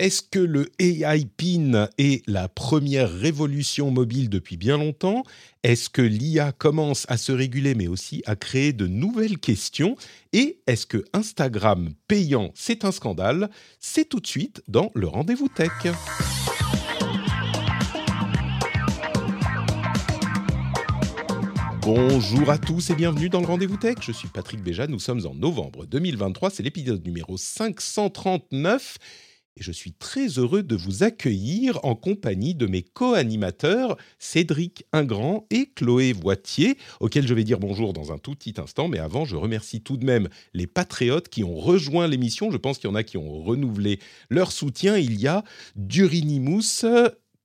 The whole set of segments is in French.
Est-ce que le AI Pin est la première révolution mobile depuis bien longtemps ? Est-ce que l'IA commence à se réguler mais aussi à créer de nouvelles questions ? Et est-ce que Instagram payant, c'est un scandale ? C'est tout de suite dans le Rendez-vous Tech. Bonjour à tous et bienvenue dans le Rendez-vous Tech. Je suis Patrick Béja, nous sommes en novembre 2023, c'est l'épisode numéro 539. Et je suis très heureux de vous accueillir en compagnie de mes co-animateurs Cédric Ingrand et Chloé Voitier, auxquels je vais dire bonjour dans un tout petit instant. Mais avant, je remercie tout de même les patriotes qui ont rejoint l'émission. Je pense qu'il y en a qui ont renouvelé leur soutien. Il y a Durinimous,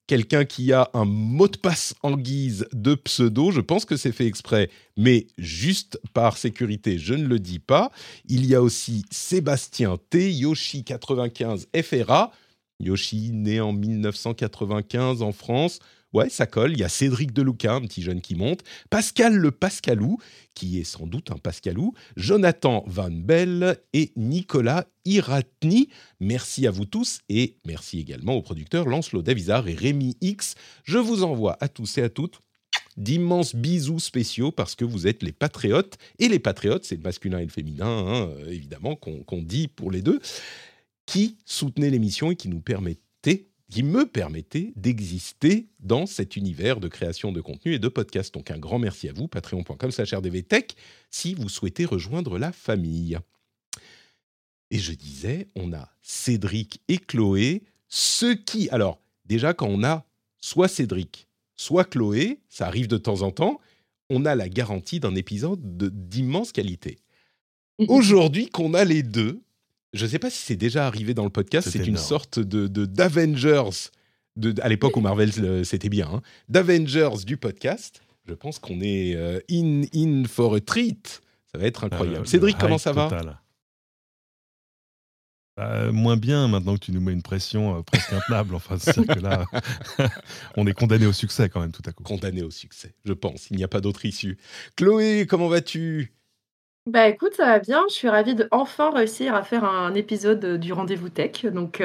quelqu'un qui a un mot de passe en guise de pseudo. Je pense que c'est fait exprès, mais juste par sécurité, je ne le dis pas. Il y a aussi Sébastien T, Yoshi95FRA. Yoshi, né en 1995 en France. Ouais, ça colle. Il y a Cédric Deluca, un petit jeune qui monte. Pascal le Pascalou, qui est sans doute un Pascalou. Jonathan Van Bell et Nicolas Iratni. Merci à vous tous et merci également aux producteurs Lancelot Davizard et Rémi X. Je vous envoie à tous et à toutes d'immenses bisous spéciaux parce que vous êtes les patriotes. Et les patriotes, c'est le masculin et le féminin, hein, évidemment, qu'on dit pour les deux, qui soutenaient l'émission et qui me permettait d'exister dans cet univers de création de contenu et de podcast. Donc un grand merci à vous, patreon.com/rdvtech, si vous souhaitez rejoindre la famille. Et je disais, on a Cédric et Chloé, ceux qui... Alors, déjà, quand on a soit Cédric, soit Chloé, ça arrive de temps en temps, on a la garantie d'un épisode d'immense qualité. Aujourd'hui, qu'on a les deux... Je ne sais pas si c'est déjà arrivé dans le podcast, c'est une sorte d'Avengers, à l'époque où Marvel c'était bien, hein, d'Avengers du podcast. Je pense qu'on est in for a treat, ça va être incroyable. Cédric, comment ça va ? Moins bien maintenant que tu nous mets une pression presque intenable, enfin c'est-à-dire que là, on est condamné au succès quand même tout à coup. Condamné au succès, je pense, il n'y a pas d'autre issue. Chloé, comment vas-tu ? Bah écoute, ça va bien, je suis ravie de enfin réussir à faire un épisode du Rendez-vous Tech, donc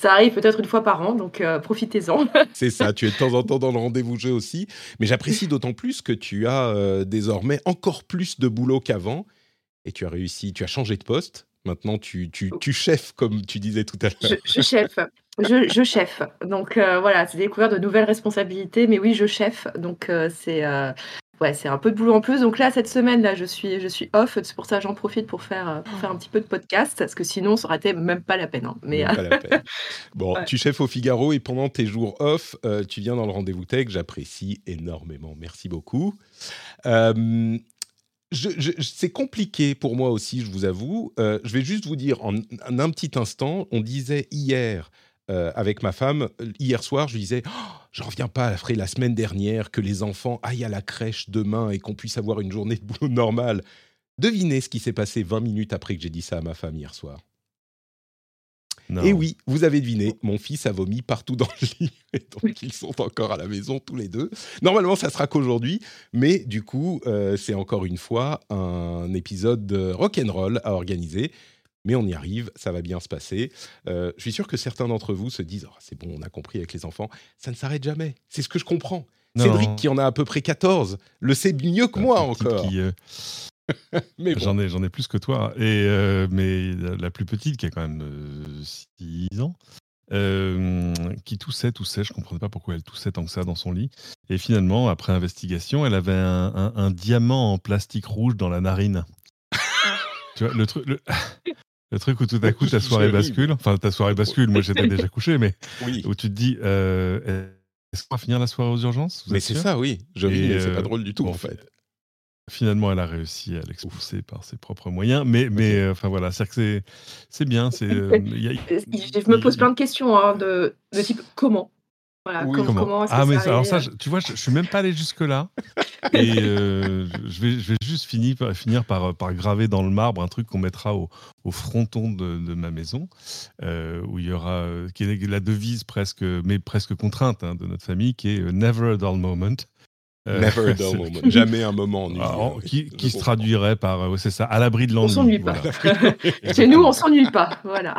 ça arrive peut-être une fois par an, donc profitez-en. C'est ça, tu es de temps en temps dans le Rendez-vous Jeu aussi, mais j'apprécie d'autant plus que tu as désormais encore plus de boulot qu'avant, et tu as réussi, tu as changé de poste, maintenant tu chefs comme tu disais tout à l'heure. Je chef, donc voilà, c'est découvert de nouvelles responsabilités, mais oui, je chef, donc c'est... Ouais, c'est un peu de boulot en plus. Donc là, cette semaine, là, je suis off. C'est pour ça que j'en profite pour faire un petit peu de podcast. Parce que sinon, ça aurait été même pas la peine. Hein. Mais pas la peine. Bon, ouais. Tu cheffes au Figaro et pendant tes jours off, tu viens dans le Rendez-vous Tech. J'apprécie énormément. Merci beaucoup. C'est compliqué pour moi aussi, je vous avoue. Je vais juste vous dire, en un petit instant, on disait hier... avec ma femme, hier soir, je lui disais je reviens pas après la semaine dernière que les enfants aillent à la crèche demain et qu'on puisse avoir une journée de boulot normale. Devinez ce qui s'est passé 20 minutes après que j'ai dit ça à ma femme hier soir. Non. Et oui, vous avez deviné, mon fils a vomi partout dans le lit, et donc ils sont encore à la maison tous les deux. Normalement, ça sera qu'aujourd'hui, mais du coup, c'est encore une fois un épisode rock'n'roll à organiser. Mais on y arrive, ça va bien se passer. Je suis sûr que certains d'entre vous se disent « Oh, c'est bon, on a compris avec les enfants, ça ne s'arrête jamais. » C'est ce que je comprends. Non. Cédric, qui en a à peu près 14, le sait mieux que moi encore. Mais bon. J'en ai plus que toi. Mais la plus petite, qui a quand même 6 ans, qui toussait. Je ne comprenais pas pourquoi elle toussait tant que ça dans son lit. Et finalement, après investigation, elle avait un diamant en plastique rouge dans la narine. Tu vois, le truc où tout à coup ta soirée bascule, moi j'étais déjà couché, mais oui. Où tu te dis, est-ce qu'on va finir la soirée aux urgences ? Mais c'est ça, oui, je ris, mais c'est pas drôle du tout en fait. Finalement, elle a réussi à l'expousser par ses propres moyens. Mais enfin voilà, c'est-à-dire que c'est bien. Je me pose plein de questions hein, de type comment. Voilà, oui, comment est-ce que ça, alors ça, tu vois, je ne suis même pas allé jusque-là. Et je vais juste finir par graver dans le marbre un truc qu'on mettra au fronton de ma maison, où il y aura qui est la devise presque contrainte hein, de notre famille, qui est « Never a dull moment ». Never a dull moment. Jamais un moment ennuyeux. Alors, qui se traduirait par, c'est ça, à l'abri de l'ennui. On s'ennuie pas. Voilà. Chez nous, on s'ennuie pas. Voilà.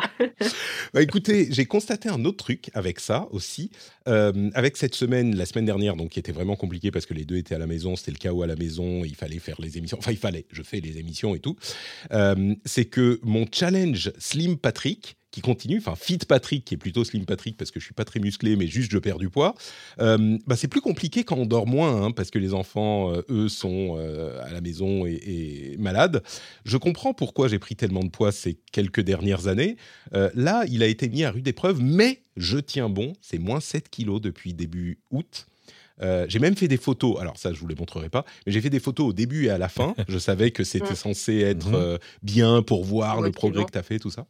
Bah, écoutez, j'ai constaté un autre truc avec ça aussi. Avec cette semaine, la semaine dernière, donc, qui était vraiment compliquée parce que les deux étaient à la maison, c'était le chaos à la maison, il fallait faire les émissions. Enfin, je fais les émissions et tout. C'est que mon challenge Slim Patrick, qui continue, enfin Fit Patrick, qui est plutôt Slim Patrick, parce que je ne suis pas très musclé, mais juste je perds du poids, bah c'est plus compliqué quand on dort moins, hein, parce que les enfants, eux, sont à la maison et malades. Je comprends pourquoi j'ai pris tellement de poids ces quelques dernières années. Là, il a été mis à rude épreuve, mais je tiens bon, c'est moins 7 kilos depuis début août. J'ai même fait des photos, alors ça je vous les montrerai pas, mais j'ai fait des photos au début et à la fin. Je savais que c'était censé être bien pour voir le progrès que tu as fait, tout ça.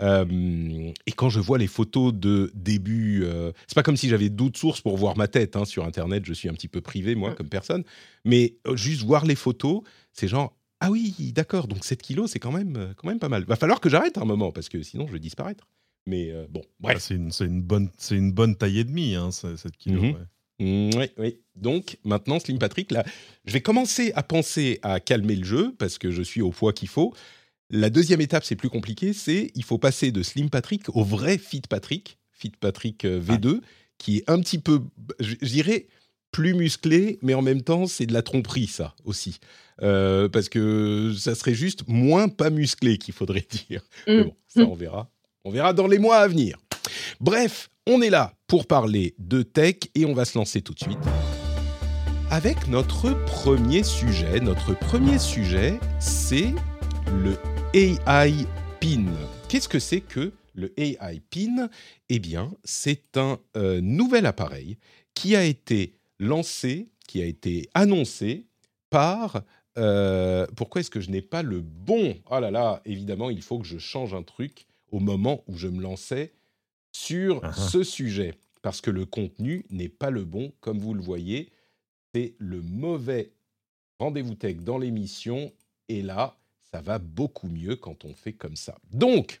Et quand je vois les photos de début, c'est pas comme si j'avais d'autres sources pour voir ma tête hein, sur internet, je suis un petit peu privé moi comme personne, mais juste voir les photos, c'est genre ah oui d'accord, donc 7 kilos c'est quand même pas mal, va falloir que j'arrête un moment parce que sinon je vais disparaître, mais bon bref. Ah, c'est une bonne taille et demie hein, 7 kilos Oui. Donc maintenant Slim Patrick, là je vais commencer à penser à calmer le jeu parce que je suis au poids qu'il faut. La deuxième étape, c'est plus compliqué, c'est il faut passer de Slim Patrick au vrai Fit Patrick V2, qui est un petit peu, je dirais, plus musclé, mais en même temps, c'est de la tromperie, ça, aussi. Parce que ça serait juste moins pas musclé, qu'il faudrait dire. Mais bon, ça, on verra. On verra dans les mois à venir. Bref, on est là pour parler de tech et on va se lancer tout de suite. Avec notre premier sujet, c'est le AI Pin. Qu'est-ce que c'est que le AI Pin ? Eh bien, c'est un nouvel appareil qui a été lancé, qui a été annoncé par... pourquoi est-ce que je n'ai pas le bon ? Oh là là, évidemment, il faut que je change un truc au moment où je me lançais sur ce sujet. Parce que le contenu n'est pas le bon, comme vous le voyez. C'est le mauvais Rendez-vous Tech dans l'émission. Et là... ça va beaucoup mieux quand on fait comme ça. Donc,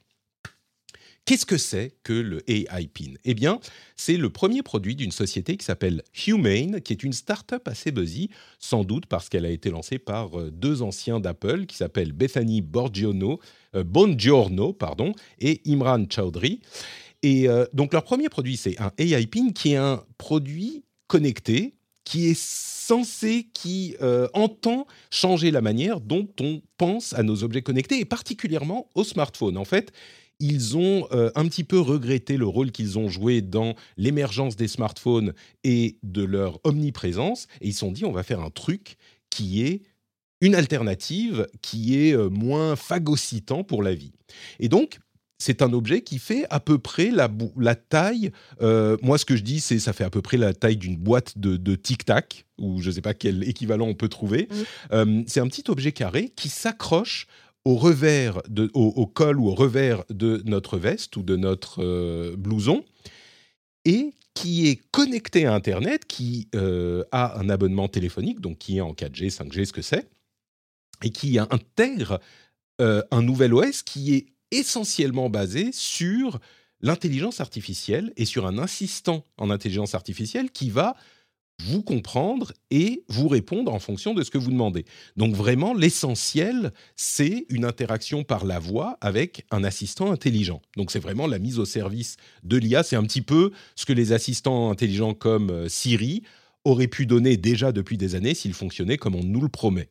qu'est-ce que c'est que le AI Pin ? Eh bien, c'est le premier produit d'une société qui s'appelle Humane, qui est une start-up assez buzzy, sans doute parce qu'elle a été lancée par deux anciens d'Apple, qui s'appellent Bethany Bongiorno, et Imran Chaudhry. Et donc, leur premier produit, c'est un AI Pin, qui est un produit connecté, qui est censé, qui entend changer la manière dont on pense à nos objets connectés, et particulièrement aux smartphones. En fait, ils ont un petit peu regretté le rôle qu'ils ont joué dans l'émergence des smartphones et de leur omniprésence, et ils se sont dit, on va faire un truc qui est une alternative, qui est moins phagocytant pour la vie. Et donc... c'est un objet qui fait à peu près la taille... moi, ce que je dis, c'est que ça fait à peu près la taille d'une boîte de Tic Tac, ou je ne sais pas quel équivalent on peut trouver. C'est un petit objet carré qui s'accroche au col ou au revers de notre veste ou de notre blouson, et qui est connecté à Internet, qui a un abonnement téléphonique, donc qui est en 4G, 5G, ce que c'est, et qui intègre un nouvel OS qui est essentiellement basé sur l'intelligence artificielle et sur un assistant en intelligence artificielle qui va vous comprendre et vous répondre en fonction de ce que vous demandez. Donc vraiment, l'essentiel, c'est une interaction par la voix avec un assistant intelligent. Donc c'est vraiment la mise au service de l'IA. C'est un petit peu ce que les assistants intelligents comme Siri auraient pu donner déjà depuis des années s'ils fonctionnaient comme on nous le promet.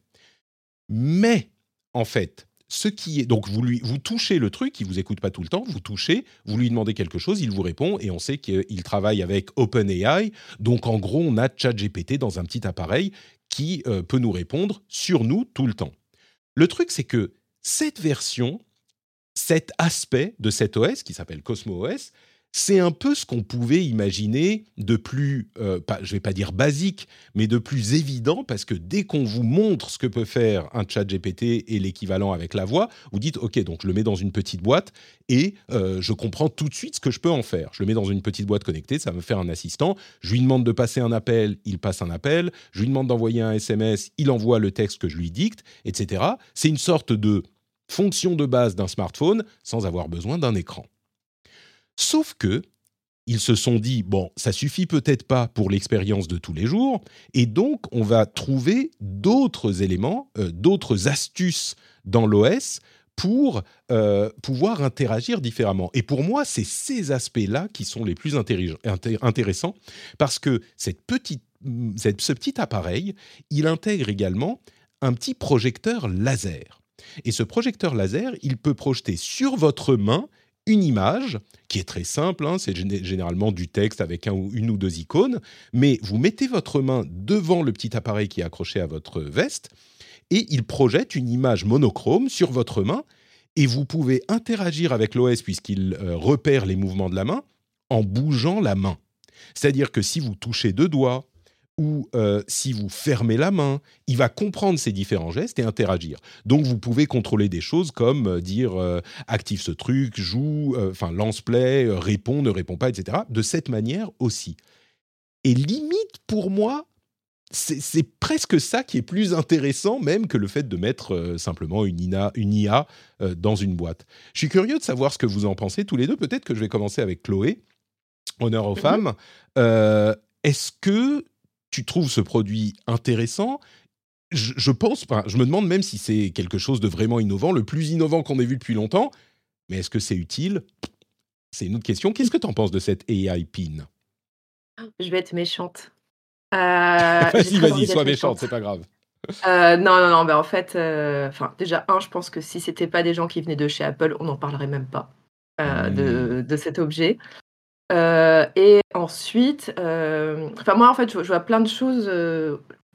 Mais, en fait... ce qui est, donc vous touchez le truc, il ne vous écoute pas tout le temps, vous touchez, vous lui demandez quelque chose, il vous répond, et on sait qu'il travaille avec OpenAI, donc en gros on a ChatGPT dans un petit appareil qui peut nous répondre sur nous tout le temps. Le truc c'est que cet aspect de cet OS qui s'appelle CosmoOS C'est un peu ce qu'on pouvait imaginer de plus, je ne vais pas dire basique, mais de plus évident, parce que dès qu'on vous montre ce que peut faire un ChatGPT et l'équivalent avec la voix, vous dites « Ok, donc je le mets dans une petite boîte et je comprends tout de suite ce que je peux en faire. Je le mets dans une petite boîte connectée, ça va me faire un assistant. Je lui demande de passer un appel, il passe un appel. Je lui demande d'envoyer un SMS, il envoie le texte que je lui dicte, etc. » C'est une sorte de fonction de base d'un smartphone sans avoir besoin d'un écran. Sauf que ils se sont dit, bon, ça suffit peut-être pas pour l'expérience de tous les jours, et donc on va trouver d'autres éléments, d'autres astuces dans l'OS pour pouvoir interagir différemment. Et pour moi, c'est ces aspects-là qui sont les plus intéressants, parce que ce petit appareil, il intègre également un petit projecteur laser. Et ce projecteur laser, il peut projeter sur votre main une image qui est très simple, hein, c'est généralement du texte avec une ou deux icônes, mais vous mettez votre main devant le petit appareil qui est accroché à votre veste et il projette une image monochrome sur votre main, et vous pouvez interagir avec l'OS puisqu'il repère les mouvements de la main en bougeant la main. C'est-à-dire que si vous touchez deux doigts ou si vous fermez la main, il va comprendre ces différents gestes et interagir. Donc, vous pouvez contrôler des choses comme dire « active ce truc »,« joue »,« lance play »,« réponds »,« ne réponds pas », etc. De cette manière aussi. Et limite, pour moi, c'est presque ça qui est plus intéressant même que le fait de mettre simplement une IA dans une boîte. Je suis curieux de savoir ce que vous en pensez tous les deux. Peut-être que je vais commencer avec Chloé. Honneur aux femmes. Est-ce que tu trouves ce produit intéressant? Je me demande même si c'est quelque chose de vraiment innovant, le plus innovant qu'on ait vu depuis longtemps. Mais est-ce que c'est utile? C'est une autre question. Qu'est-ce que tu en penses de cette AI Pin? Je vais être méchante. Vas-y, sois méchante, c'est pas grave. Non. Ben en fait, déjà, je pense que si c'était pas des gens qui venaient de chez Apple, on n'en parlerait même pas de cet objet. Et ensuite, moi en fait, je vois plein de choses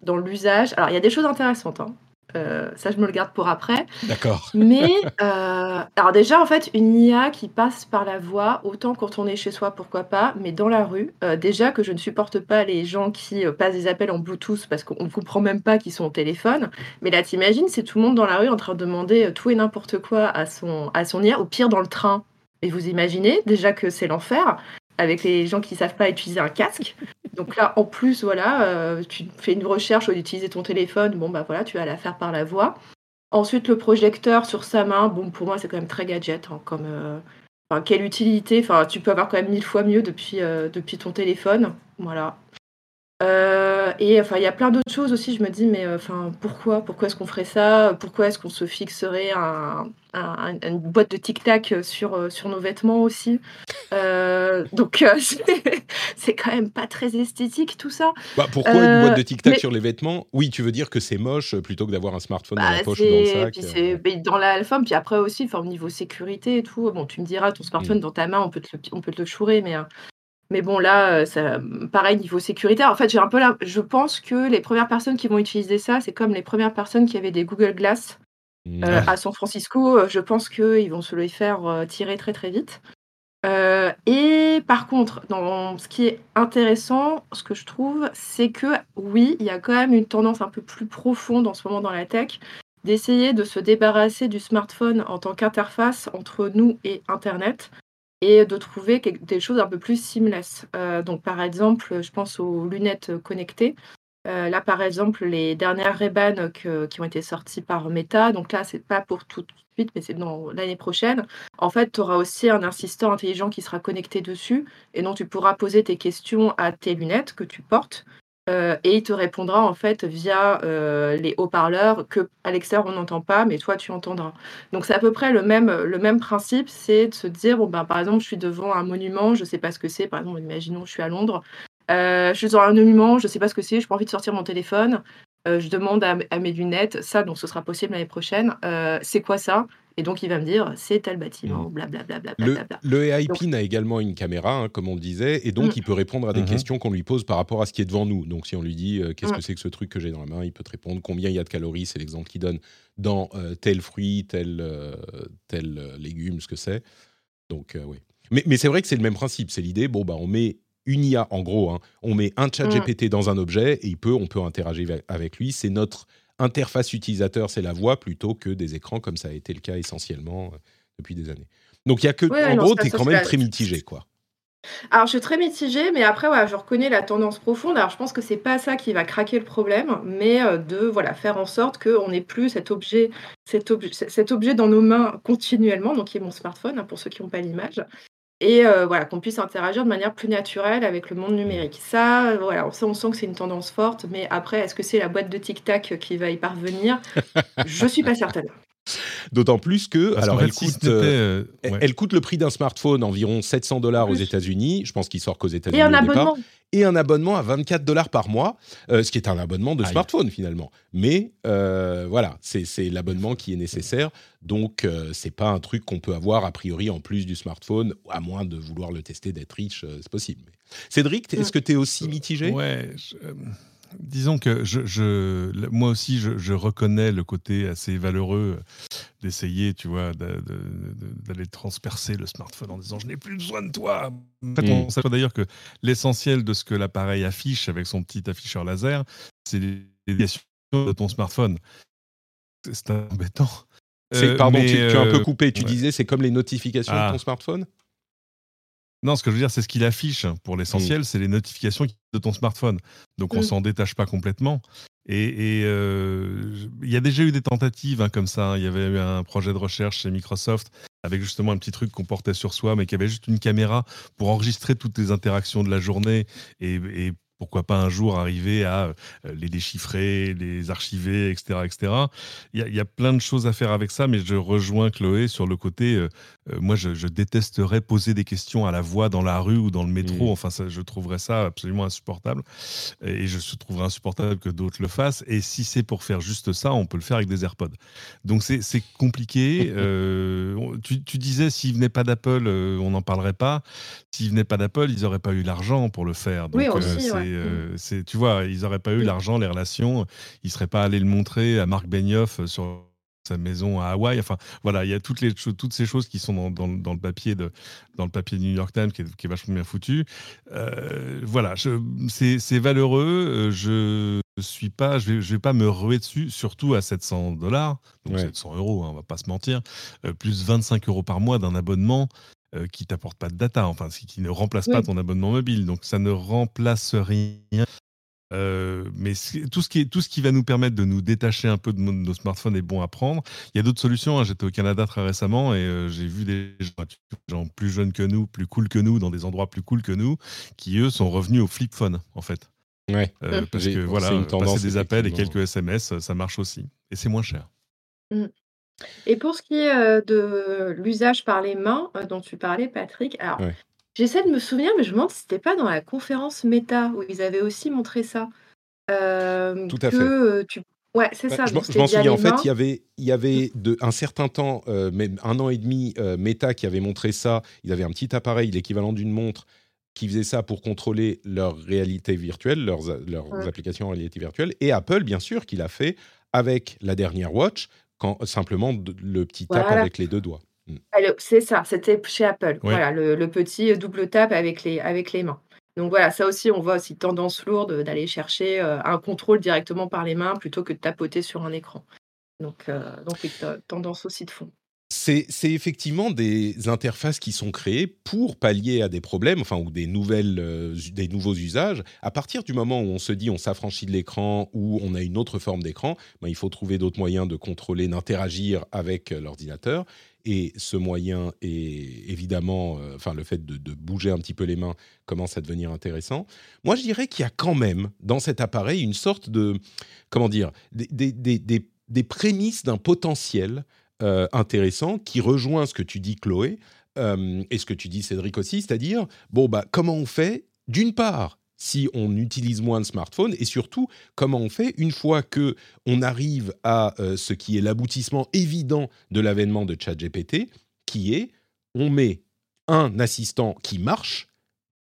dans l'usage. Alors, il y a des choses intéressantes, hein. Ça je me le garde pour après. D'accord. Mais alors déjà en fait, une IA qui passe par la voix, autant quand on est chez soi, pourquoi pas, mais dans la rue, déjà que je ne supporte pas les gens qui passent des appels en Bluetooth parce qu'on ne comprend même pas qu'ils sont au téléphone. Mais là, t'imagines, c'est tout le monde dans la rue en train de demander tout et n'importe quoi à son IA, au pire dans le train. Et vous imaginez déjà que c'est l'enfer avec les gens qui ne savent pas utiliser un casque. Donc là, en plus, voilà, tu fais une recherche ou d'utiliser ton téléphone, tu vas la faire par la voix. Ensuite, le projecteur sur sa main, pour moi, c'est quand même très gadget. Hein, quelle utilité, tu peux avoir quand même 1000 fois mieux depuis ton téléphone. Voilà. Il y a plein d'autres choses aussi, je me dis, mais pourquoi est-ce qu'on ferait ça? Pourquoi est-ce qu'on se fixerait une boîte de Tic Tac sur nos vêtements aussi? C'est quand même pas très esthétique tout ça. Pourquoi une boîte de Tic Tac sur les vêtements? Oui, tu veux dire que c'est moche plutôt que d'avoir un smartphone dans la poche ou dans le sac. Dans la femme, puis après aussi, au niveau sécurité et tout, tu me diras, ton smartphone dans ta main, on peut te le chourer, mais... Mais bon, là, ça, pareil, niveau sécuritaire. En fait, j'ai un peu là. Je pense que les premières personnes qui vont utiliser ça, c'est comme les premières personnes qui avaient des Google Glass à San Francisco. Je pense qu'ils vont se les faire tirer très, très vite. Et par contre, dans ce qui est intéressant, ce que je trouve, c'est que oui, il y a quand même une tendance un peu plus profonde en ce moment dans la tech d'essayer de se débarrasser du smartphone en tant qu'interface entre nous et Internet, et de trouver des choses un peu plus seamless. Donc, par exemple, je pense aux lunettes connectées. Là, par exemple, les dernières Ray-Ban qui ont été sorties par Meta. Donc là, ce n'est pas pour tout de suite, mais c'est dans l'année prochaine. En fait, tu auras aussi un assistant intelligent qui sera connecté dessus. Et donc, tu pourras poser tes questions à tes lunettes que tu portes. Et il te répondra en fait via les haut-parleurs que à l'extérieur on n'entend pas, mais toi tu entendras. Donc c'est à peu près le même principe, c'est de se dire par exemple je suis devant un monument, je sais pas ce que c'est, par exemple imaginons je suis à Londres, je suis devant un monument, je sais pas ce que c'est, j'ai pas envie de sortir mon téléphone, je demande à mes lunettes, ça donc ce sera possible l'année prochaine, c'est quoi ça? Et donc, il va me dire, c'est tel bâtiment, blablabla. Le AI Pin a également une caméra, hein, comme on le disait, et donc il peut répondre à des questions qu'on lui pose par rapport à ce qui est devant nous. Donc, si on lui dit, qu'est-ce que c'est que ce truc que j'ai dans la main, il peut te répondre combien il y a de calories, c'est l'exemple qu'il donne, dans tel fruit, tel légume, ce que c'est. Donc, oui. Mais c'est vrai que c'est le même principe. C'est l'idée, bon, bah, on met une IA, en gros, hein, on met un chat GPT dans un objet et on peut interagir avec lui. C'est notre interface utilisateur, c'est la voix, plutôt que des écrans, comme ça a été le cas essentiellement depuis des années. Donc, il y a que, en gros, tu es quand même très mitigé, quoi. Alors, je suis très mitigée, mais après, ouais, je reconnais la tendance profonde. Alors, je pense que c'est pas ça qui va craquer le problème, mais de faire en sorte qu'on n'ait plus cet objet dans nos mains continuellement, donc qui est mon smartphone, hein, pour ceux qui n'ont pas l'image, et qu'on puisse interagir de manière plus naturelle avec le monde numérique. Ça, on sent que c'est une tendance forte, mais après, est-ce que c'est la boîte de Tic Tac qui va y parvenir ? Je suis pas certaine. D'autant plus que, elle coûte le prix d'un smartphone, environ $700 aux États-Unis. Je pense qu'il sort qu'aux États-Unis. Et un abonnement. Et un abonnement à $24 par mois, ce qui est un abonnement de smartphone finalement. Mais c'est l'abonnement qui est nécessaire. Donc, c'est pas un truc qu'on peut avoir a priori en plus du smartphone, à moins de vouloir le tester, d'être riche, c'est possible. Mais... Cédric, est-ce que tu es aussi mitigé ? Disons que moi aussi je reconnais le côté assez valeureux d'essayer, tu vois, d'aller transpercer le smartphone en disant « je n'ai plus besoin de toi ». En fait, on sait d'ailleurs que l'essentiel de ce que l'appareil affiche avec son petit afficheur laser, c'est les déviations de ton smartphone. C'est embêtant. Pardon, tu as un peu coupé. Tu disais c'est comme les notifications de ton smartphone ? Non, ce que je veux dire, c'est ce qu'il affiche pour l'essentiel, c'est les notifications de ton smartphone. Donc, on ne s'en détache pas complètement. Et il y a déjà eu des tentatives comme ça. Il y avait eu un projet de recherche chez Microsoft avec justement un petit truc qu'on portait sur soi, mais qui avait juste une caméra pour enregistrer toutes les interactions de la journée et pourquoi pas un jour arriver à les déchiffrer, les archiver, etc. etc. Il y a plein de choses à faire avec ça, mais je rejoins Chloé sur le côté... moi, je détesterais poser des questions à la voix dans la rue ou dans le métro. Enfin, je trouverais ça absolument insupportable. Et je trouverais insupportable que d'autres le fassent. Et si c'est pour faire juste ça, on peut le faire avec des AirPods. Donc, c'est compliqué. Tu disais, s'il ne venait pas d'Apple, on n'en parlerait pas. S'il ne venait pas d'Apple, ils n'auraient pas eu l'argent pour le faire. Donc, tu vois, ils n'auraient pas eu l'argent, les relations, ils ne seraient pas allés le montrer à Marc Benioff sur sa maison à Hawaï. Enfin, il y a toutes ces choses qui sont dans le papier du New York Times qui est vachement bien foutu. C'est valeureux. Je vais pas me ruer dessus, surtout à $700, donc €700, hein, on va pas se mentir, plus €25 par mois d'un abonnement. Qui ne t'apporte pas de data, enfin, qui ne remplace pas ton abonnement mobile. Donc, ça ne remplace rien. Mais tout ce qui va nous permettre de nous détacher un peu de nos smartphones est bon à prendre. Il y a d'autres solutions. Hein. J'étais au Canada très récemment et j'ai vu des gens plus jeunes que nous, plus cool que nous, dans des endroits plus cool que nous, qui, eux, sont revenus au flip phone, en fait. Ouais. Parce que, passer des appels et quelques SMS, ça marche aussi. Et c'est moins cher. Et pour ce qui est de l'usage par les mains dont tu parlais, Patrick, alors j'essaie de me souvenir, mais je me demande si c'était pas dans la conférence Meta où ils avaient aussi montré ça. Tout à fait. Ouais, c'est ça. Je m'en souviens. En fait, il y avait un certain temps, même un an et demi, Meta qui avait montré ça. Ils avaient un petit appareil, l'équivalent d'une montre, qui faisait ça pour contrôler leur réalité virtuelle, leurs applications en réalité virtuelle. Et Apple, bien sûr, qui l'a fait avec la dernière Watch. Simplement le petit tap avec les deux doigts. Alors, c'est ça, c'était chez Apple. Ouais. Voilà, le petit double tap avec les mains. Donc voilà, ça aussi, on voit aussi tendance lourde d'aller chercher un contrôle directement par les mains plutôt que de tapoter sur un écran. Donc tendance aussi de fond. C'est effectivement des interfaces qui sont créées pour pallier à des problèmes, enfin, ou des nouveaux usages. À partir du moment où on se dit on s'affranchit de l'écran ou on a une autre forme d'écran, il faut trouver d'autres moyens de contrôler, d'interagir avec l'ordinateur. Et ce moyen est évidemment... le fait de bouger un petit peu les mains commence à devenir intéressant. Moi, je dirais qu'il y a quand même, dans cet appareil, une sorte de... Comment dire ? Des prémices d'un potentiel... intéressant, qui rejoint ce que tu dis, Chloé, et ce que tu dis, Cédric, aussi, c'est-à-dire, comment on fait, d'une part, si on utilise moins de smartphone, et surtout, comment on fait, une fois qu'on arrive à ce qui est l'aboutissement évident de l'avènement de ChatGPT, qui est, on met un assistant qui marche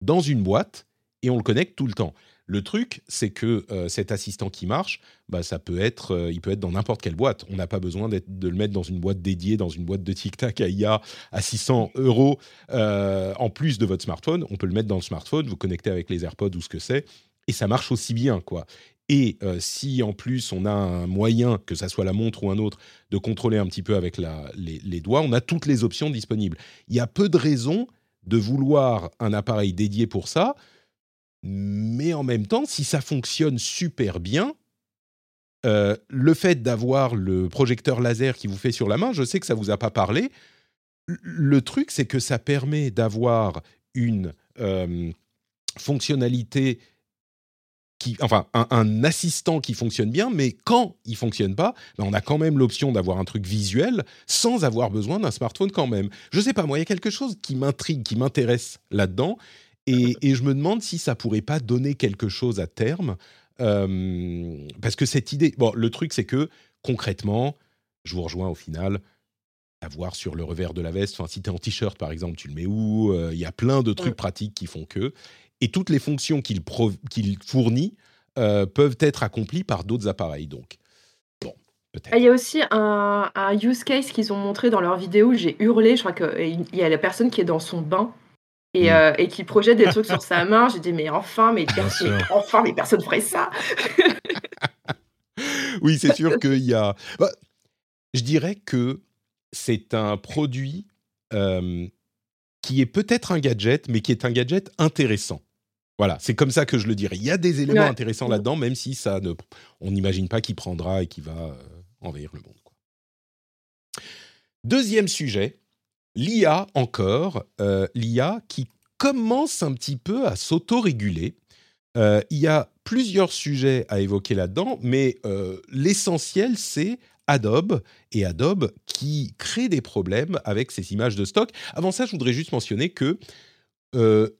dans une boîte, et on le connecte tout le temps. Le truc, c'est que cet assistant qui marche, bah, ça peut être, il peut être dans n'importe quelle boîte. On n'a pas besoin de le mettre dans une boîte dédiée, dans une boîte de Tic Tac à IA à 600 € en plus de votre smartphone. On peut le mettre dans le smartphone, vous connecter avec les AirPods ou ce que c'est, et ça marche aussi bien, quoi. Et si en plus on a un moyen, que ça soit la montre ou un autre, de contrôler un petit peu avec les doigts, on a toutes les options disponibles. Il y a peu de raisons de vouloir un appareil dédié pour ça, mais en même temps, si ça fonctionne super bien, le fait d'avoir le projecteur laser qui vous fait sur la main, je sais que ça ne vous a pas parlé, le truc c'est que ça permet d'avoir une fonctionnalité... un assistant qui fonctionne bien, mais quand il ne fonctionne pas, ben on a quand même l'option d'avoir un truc visuel sans avoir besoin d'un smartphone quand même. Je ne sais pas, moi, il y a quelque chose qui m'intrigue, qui m'intéresse là-dedans, et je me demande si ça ne pourrait pas donner quelque chose à terme, parce que cette idée... Bon, le truc, c'est que, concrètement, je vous rejoins au final... à voir sur le revers de la veste, enfin, si tu es en t-shirt par exemple, tu le mets où ? Il y a plein de trucs pratiques qui font que... Et toutes les fonctions qu'il fournit peuvent être accomplies par d'autres appareils, donc. Bon, peut-être. Il y a aussi un use case qu'ils ont montré dans leur vidéo, j'ai hurlé, je crois qu'il y a la personne qui est dans son bain et qui projette des trucs sur sa main, j'ai dit mais enfin, les personnes feraient ça. Oui, c'est sûr qu'il y a... Bah, je dirais que c'est un produit qui est peut-être un gadget, mais qui est un gadget intéressant. Voilà, c'est comme ça que je le dirais. Il y a des éléments intéressants là-dedans, même si ça ne, on n'imagine pas qu'il prendra et qu'il va envahir le monde, quoi. Deuxième sujet, l'IA encore. L'IA qui commence un petit peu à s'autoréguler. Il y a plusieurs sujets à évoquer là-dedans, mais l'essentiel, c'est... Adobe qui crée des problèmes avec ses images de stock. Avant ça, je voudrais juste mentionner que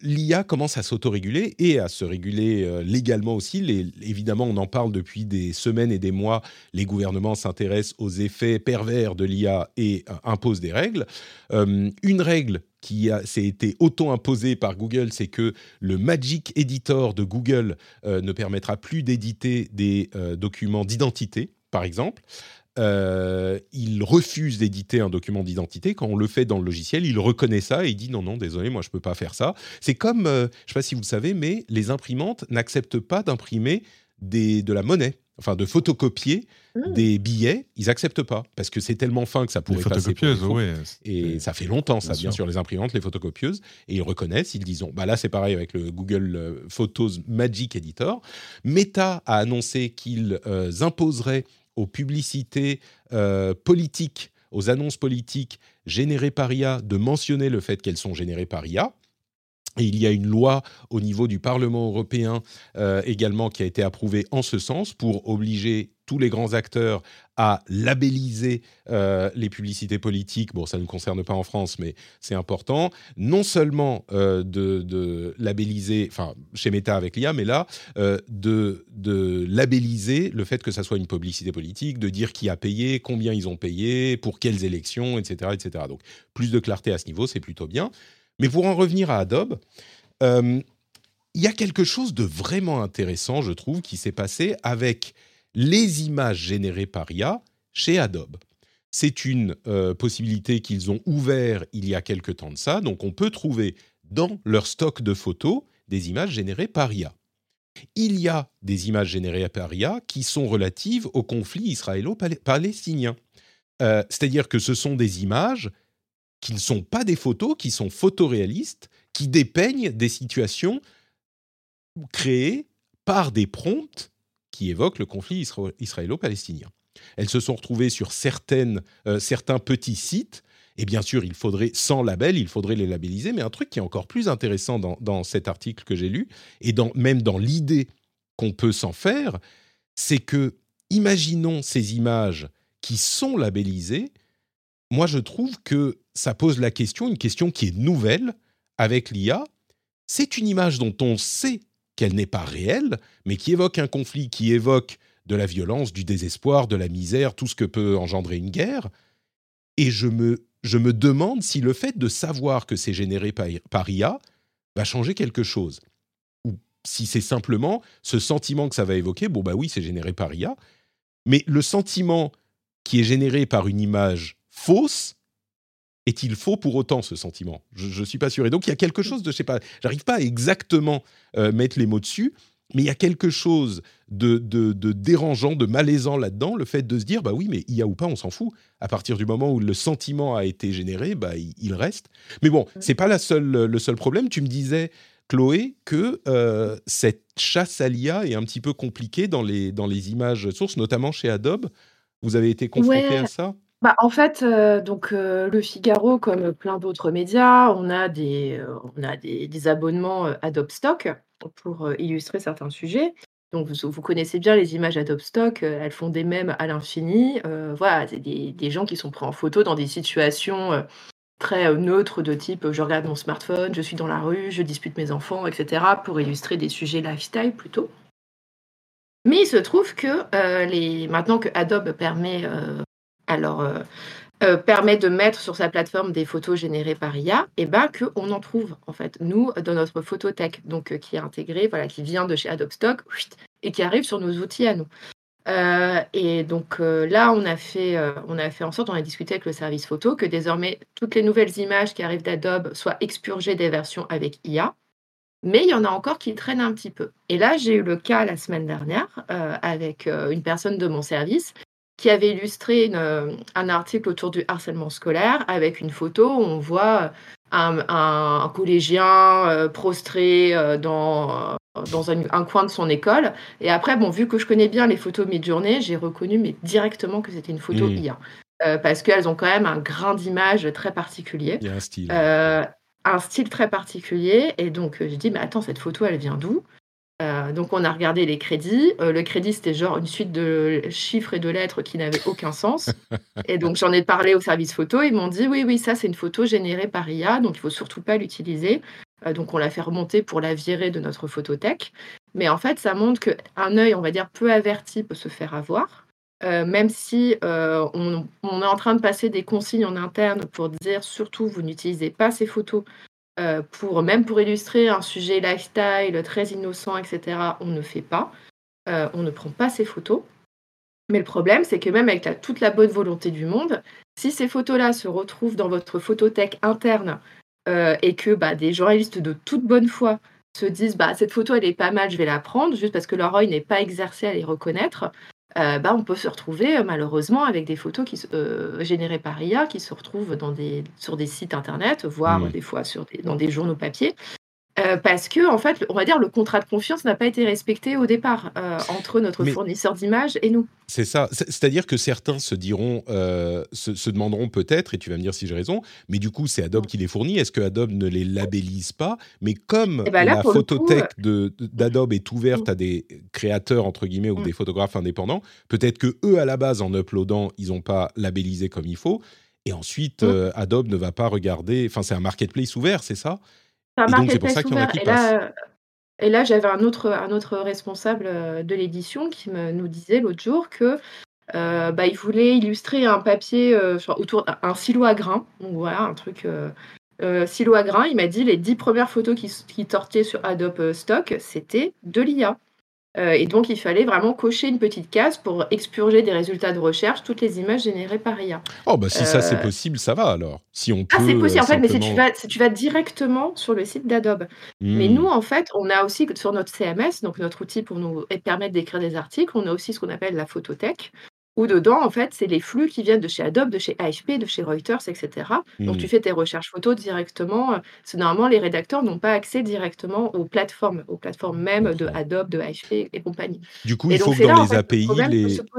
l'IA commence à s'autoréguler et à se réguler légalement aussi. Évidemment, on en parle depuis des semaines et des mois. Les gouvernements s'intéressent aux effets pervers de l'IA et imposent des règles. Une règle qui s'est été auto-imposée par Google, c'est que le Magic Editor de Google ne permettra plus d'éditer des documents d'identité, par exemple. Il refuse d'éditer un document d'identité. Quand on le fait dans le logiciel, il reconnaît ça et il dit non, désolé, moi je peux pas faire ça. C'est comme, je sais pas si vous le savez, mais les imprimantes n'acceptent pas d'imprimer de la monnaie, enfin de photocopier des billets, ils acceptent pas parce que c'est tellement fin que ça pourrait passer pour et ça fait longtemps ça, bien sûr, les imprimantes, les photocopieuses, et ils reconnaissent, ils disent, bah là c'est pareil avec le Google Photos Magic Editor. Meta a annoncé qu'ils imposeraient aux publicités politiques, aux annonces politiques générées par IA, de mentionner le fait qu'elles sont générées par IA. Et il y a une loi au niveau du Parlement européen également qui a été approuvée en ce sens pour obliger tous les grands acteurs à labelliser les publicités politiques. Bon, ça ne nous concerne pas en France, mais c'est important. Non seulement de labelliser, enfin, chez Meta avec l'IA, mais là, de labelliser le fait que ça soit une publicité politique, de dire qui a payé, combien ils ont payé, pour quelles élections, etc., etc. Donc, plus de clarté à ce niveau, c'est plutôt bien. Mais pour en revenir à Adobe, il y a quelque chose de vraiment intéressant, je trouve, qui s'est passé avec les images générées par IA chez Adobe. C'est une possibilité qu'ils ont ouverte il y a quelque temps de ça. Donc, on peut trouver dans leur stock de photos des images générées par IA. Il y a des images générées par IA qui sont relatives au conflit israélo-palestinien. C'est-à-dire que ce sont des images qui ne sont pas des photos, qui sont photoréalistes, qui dépeignent des situations créées par des prompts qui évoquent le conflit israélo-palestinien. Elles se sont retrouvées sur certains petits sites, et bien sûr, il faudrait, sans label, il faudrait les labelliser, mais un truc qui est encore plus intéressant dans cet article que j'ai lu, et même dans l'idée qu'on peut s'en faire, c'est que, imaginons ces images qui sont labellisées. Moi, je trouve que ça pose la question, une question qui est nouvelle avec l'IA. C'est une image dont on sait qu'elle n'est pas réelle, mais qui évoque un conflit, qui évoque de la violence, du désespoir, de la misère, tout ce que peut engendrer une guerre. Et je me demande si le fait de savoir que c'est généré par IA va changer quelque chose. Ou si c'est simplement ce sentiment que ça va évoquer, bon bah oui, c'est généré par IA, mais le sentiment qui est généré par une image fausse, est-il faux pour autant, ce sentiment ? Je ne suis pas sûr. Et donc, il y a quelque chose de, je sais pas, j'arrive pas à exactement mettre les mots dessus, mais il y a quelque chose de dérangeant, de malaisant là-dedans, le fait de se dire, bah oui, mais IA ou pas, on s'en fout. À partir du moment où le sentiment a été généré, bah, il reste. Mais bon, c'est pas le seul problème. Tu me disais, Chloé, que cette chasse à l'IA est un petit peu compliquée dans les images sources, notamment chez Adobe. Vous avez été confronté à ça ? Bah, en fait, Le Figaro, comme plein d'autres médias, on a des abonnements Adobe Stock pour illustrer certains sujets. Donc, vous connaissez bien les images Adobe Stock, elles font des mèmes à l'infini. Voilà, c'est des gens qui sont pris en photo dans des situations très neutres de type « je regarde mon smartphone, je suis dans la rue, je dispute mes enfants », etc. pour illustrer des sujets lifestyle plutôt. Mais il se trouve que maintenant que Adobe permet... permet de mettre sur sa plateforme des photos générées par IA, et ben qu'on en trouve, en fait, nous, dans notre photothèque, donc qui est intégrée, voilà, qui vient de chez Adobe Stock, et qui arrive sur nos outils à nous. Là, on a fait en sorte, on a discuté avec le service photo, que désormais, toutes les nouvelles images qui arrivent d'Adobe soient expurgées des versions avec IA, mais il y en a encore qui traînent un petit peu. Et là, j'ai eu le cas la semaine dernière avec une personne de mon service qui avait illustré un article autour du harcèlement scolaire avec une photo où on voit un collégien prostré dans un coin de son école. Et après, bon, vu que je connais bien les photos Midjourney, j'ai reconnu directement que c'était une photo IA. Parce qu'elles ont quand même un grain d'image très particulier. Il y a un style. Un style très particulier. Et donc, j'ai dit, mais attends, cette photo, elle vient d'où ? Donc, on a regardé les crédits. Le crédit, c'était genre une suite de chiffres et de lettres qui n'avaient aucun sens. Et donc, j'en ai parlé au service photo. Ils m'ont dit, oui, ça, c'est une photo générée par IA. Donc, il ne faut surtout pas l'utiliser. Donc, on l'a fait remonter pour la virer de notre photothèque. Mais en fait, ça montre qu'un œil, on va dire, peu averti peut se faire avoir. Même si on est en train de passer des consignes en interne pour dire, surtout, vous n'utilisez pas ces photos. Pour illustrer un sujet lifestyle très innocent, etc., on ne fait pas. On ne prend pas ces photos. Mais le problème, c'est que même avec toute la bonne volonté du monde, si ces photos-là se retrouvent dans votre photothèque interne et que des journalistes de toute bonne foi se disent « cette photo, elle est pas mal, je vais la prendre », juste parce que leur œil n'est pas exercé à les reconnaître, on peut se retrouver malheureusement avec des photos générées par IA qui se retrouvent sur des sites internet, voire des fois dans des journaux papier, parce que en fait, on va dire le contrat de confiance n'a pas été respecté au départ entre notre fournisseur d'images et nous. C'est ça, c'est-à-dire que certains se diront, se demanderont peut-être, et tu vas me dire si j'ai raison, mais du coup c'est Adobe qui les fournit, est-ce que Adobe ne les labellise pas ? Mais comme la photothèque d'Adobe est ouverte à des créateurs entre guillemets ou des photographes indépendants, peut-être que eux à la base en uploadant ils n'ont pas labellisé comme il faut, et ensuite Adobe ne va pas regarder, enfin c'est un marketplace ouvert, c'est ça ? Et donc, c'est pour ça qu'il y en a qui passent. Et là, j'avais un autre responsable de l'édition qui nous disait l'autre jour qu'il voulait illustrer un papier autour d'un silo à grains. Donc voilà, un truc silo à grains. Il m'a dit les 10 premières photos qui sortaient sur Adobe Stock, c'était de l'IA. Et donc, il fallait vraiment cocher une petite case pour expurger des résultats de recherche toutes les images générées par IA. Oh, si ça c'est possible, ça va alors. Si on peut, c'est possible en fait, mais si tu vas directement sur le site d'Adobe. Mais nous, en fait, on a aussi sur notre CMS, donc notre outil pour nous permettre d'écrire des articles, on a aussi ce qu'on appelle la photothèque, où dedans, en fait, c'est les flux qui viennent de chez Adobe, de chez AFP, de chez Reuters, etc. Donc, tu fais tes recherches photos directement. Normalement, les rédacteurs n'ont pas accès directement aux plateformes même de Adobe, de AFP et compagnie. Du coup, il faut que dans les API,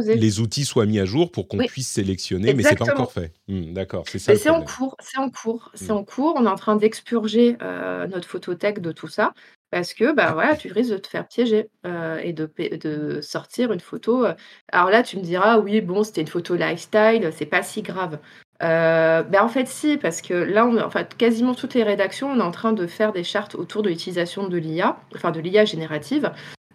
les outils soient mis à jour pour qu'on puisse sélectionner, exactement. Mais ce n'est pas encore fait. D'accord, c'est ça. C'est en cours. On est en train d'expurger notre photothèque de tout ça. Parce que tu risques de te faire piéger et de sortir une photo. Alors là, tu me diras, oui, bon, c'était une photo lifestyle, c'est pas si grave. En fait, si, parce que là, quasiment toutes les rédactions, on est en train de faire des chartes autour de l'utilisation de l'IA, enfin de l'IA générative.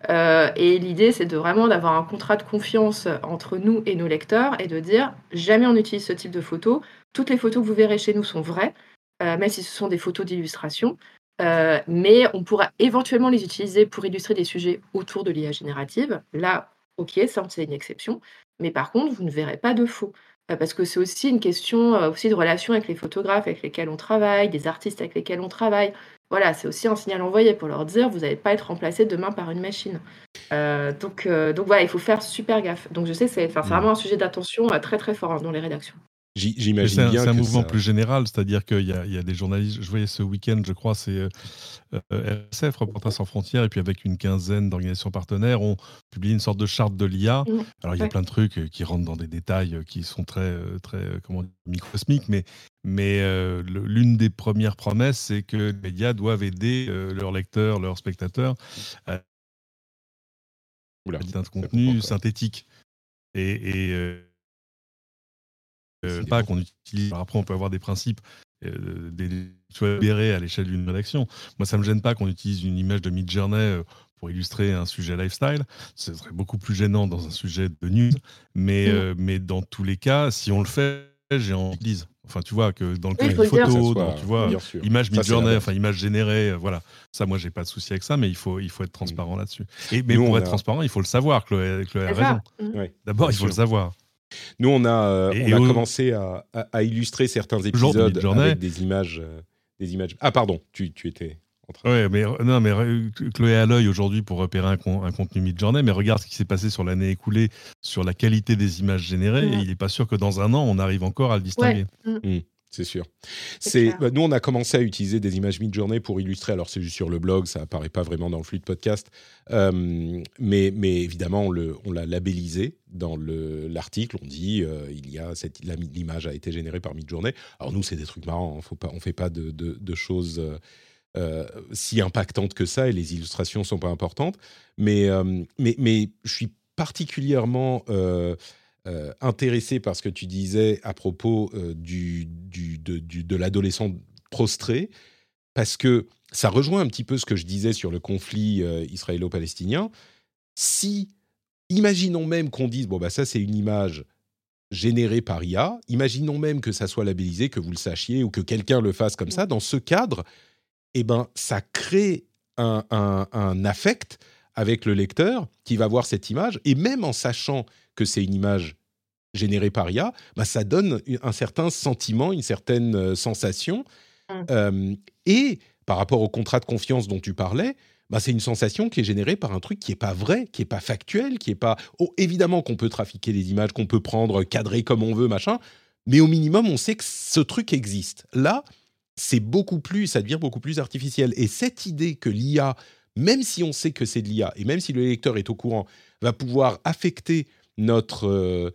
Et l'idée, c'est d'avoir un contrat de confiance entre nous et nos lecteurs et de dire, jamais on utilise ce type de photo. Toutes les photos que vous verrez chez nous sont vraies, même si ce sont des photos d'illustration. Mais on pourra éventuellement les utiliser pour illustrer des sujets autour de l'IA générative. Là, ok, ça, c'est une exception. Mais par contre, vous ne verrez pas de faux. Parce que c'est aussi une question aussi de relation avec les photographes avec lesquels on travaille, des artistes avec lesquels on travaille. Voilà, c'est aussi un signal envoyé pour leur dire vous n'allez pas être remplacé demain par une machine. Donc voilà, il faut faire super gaffe. Donc je sais que c'est vraiment un sujet d'attention très très fort dans les rédactions. J'imagine c'est un, bien c'est un que mouvement ça... plus général, c'est-à-dire qu'il y a des journalistes, je voyais ce week-end, je crois, c'est RSF, Reporters sans frontières, et puis avec une quinzaine d'organisations partenaires, on publie une sorte de charte de l'IA. Alors il y a plein de trucs qui rentrent dans des détails qui sont très, très microsmiques, mais l'une des premières promesses, c'est que les médias doivent aider leurs lecteurs, leurs spectateurs à un contenu synthétique. Pas qu'on utilise. Après, on peut avoir des principes soit libérés à l'échelle d'une rédaction. Moi, ça me gêne pas qu'on utilise une image de Midjourney pour illustrer un sujet lifestyle. Ce serait beaucoup plus gênant dans un sujet de news. Mais dans tous les cas, si on le fait, j'ai envie de Enfin, tu vois que dans le cas de photo, tu vois, image Midjourney, enfin image générée, voilà. Ça, moi, j'ai pas de souci avec ça, mais il faut être transparent là-dessus. Mais pour être transparent, il faut le savoir. Chloé a raison. D'abord, il faut le savoir. Nous, on a commencé à illustrer certains épisodes avec des images. Ah, pardon, tu étais en train. Ouais, mais Chloé a l'œil aujourd'hui pour repérer un contenu Midjourney, mais regarde ce qui s'est passé sur l'année écoulée sur la qualité des images générées, et il n'est pas sûr que dans un an, on arrive encore à le distinguer. C'est sûr. Nous, on a commencé à utiliser des images Midjourney pour illustrer. Alors, c'est juste sur le blog, ça apparaît pas vraiment dans le flux de podcast. Mais évidemment, on l'a labellisé dans l'article. On dit l'image a été générée par Midjourney. Alors, nous, c'est des trucs marrants. On fait pas de choses si impactantes que ça. Et les illustrations sont pas importantes. Mais je suis particulièrement... intéressé par ce que tu disais à propos de l'adolescent prostré, parce que ça rejoint un petit peu ce que je disais sur le conflit israélo-palestinien. Si, imaginons même qu'on dise, ça c'est une image générée par IA, imaginons même que ça soit labellisé, que vous le sachiez, ou que quelqu'un le fasse comme ça, dans ce cadre, ça crée un affect avec le lecteur qui va voir cette image, et même en sachant que c'est une image générée par IA, ça donne un certain sentiment, une certaine sensation. Et par rapport au contrat de confiance dont tu parlais, c'est une sensation qui est générée par un truc qui n'est pas vrai, qui n'est pas factuel, qui n'est pas... Oh, évidemment qu'on peut trafiquer les images, qu'on peut prendre, cadrer comme on veut, mais au minimum, on sait que ce truc existe. Là, ça devient beaucoup plus artificiel. Et cette idée que l'IA, même si on sait que c'est de l'IA, et même si le lecteur est au courant, va pouvoir affecter notre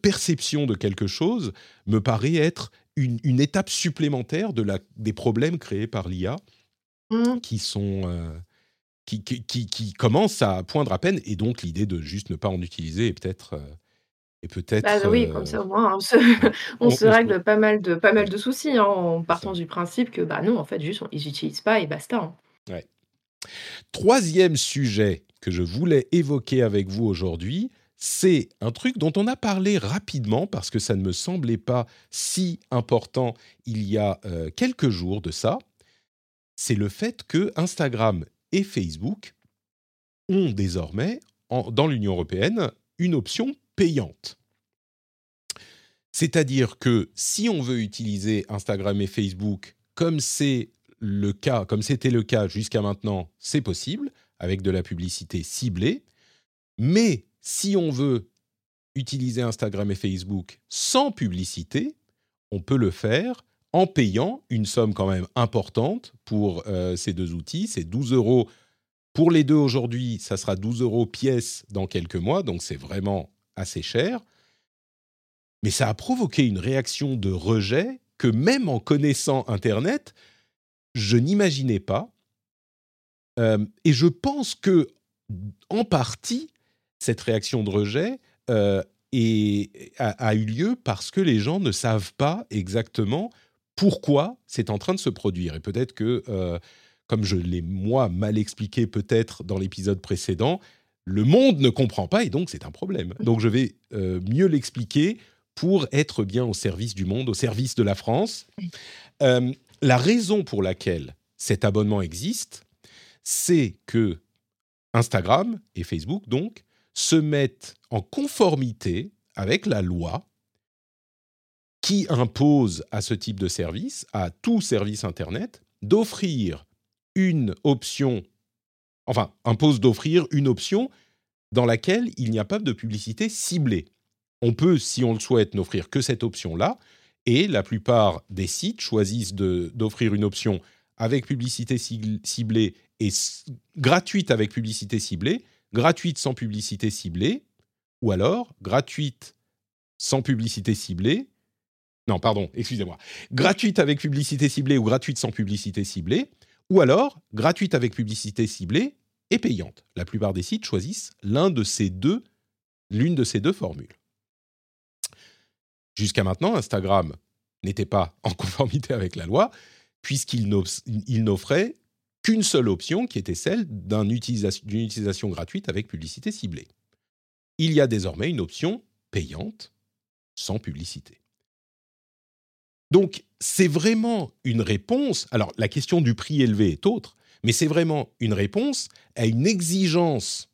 perception de quelque chose, me paraît être une étape supplémentaire des problèmes créés par l'IA qui commencent à poindre à peine, et donc l'idée de juste ne pas en utiliser est peut-être... oui, comme ça au moins, on se règle pas mal de soucis, en partant du principe que non, en fait, juste ils n'utilisent pas et basta. Ouais. Troisième sujet que je voulais évoquer avec vous aujourd'hui, c'est un truc dont on a parlé rapidement parce que ça ne me semblait pas si important il y a quelques jours de ça. C'est le fait que Instagram et Facebook ont désormais, dans l'Union européenne, une option payante. C'est-à-dire que si on veut utiliser Instagram et Facebook comme c'était le cas jusqu'à maintenant, c'est possible, avec de la publicité ciblée, mais si on veut utiliser Instagram et Facebook sans publicité, on peut le faire en payant une somme quand même importante pour ces deux outils. C'est 12 € pour les deux aujourd'hui, ça sera 12 € pièce dans quelques mois, donc c'est vraiment assez cher. Mais ça a provoqué une réaction de rejet que même en connaissant Internet, je n'imaginais pas. Et je pense que, en partie, cette réaction de rejet a eu lieu parce que les gens ne savent pas exactement pourquoi c'est en train de se produire. Et peut-être que, comme je l'ai moi mal expliqué peut-être dans l'épisode précédent, le monde ne comprend pas et donc c'est un problème. Donc je vais mieux l'expliquer pour être bien au service du monde, au service de la France. La raison pour laquelle cet abonnement existe, c'est que Instagram et Facebook, donc, se mettent en conformité avec la loi qui impose à ce type de service, à tout service Internet, d'offrir une option, enfin, impose d'offrir une option dans laquelle il n'y a pas de publicité ciblée. On peut, si on le souhaite, n'offrir que cette option-là, et la plupart des sites choisissent d'offrir une option avec publicité ciblée et gratuite avec publicité ciblée, gratuite sans publicité ciblée, ou alors gratuite sans publicité ciblée, non, pardon, excusez-moi, gratuite avec publicité ciblée ou gratuite sans publicité ciblée, ou alors gratuite avec publicité ciblée et payante. La plupart des sites choisissent l'une de ces deux formules. Jusqu'à maintenant, Instagram n'était pas en conformité avec la loi, puisqu'il n'offrait qu'une seule option, qui était celle d'une utilisation gratuite avec publicité ciblée. Il y a désormais une option payante, sans publicité. Donc, c'est vraiment une réponse... Alors, la question du prix élevé est autre, mais c'est vraiment une réponse à une exigence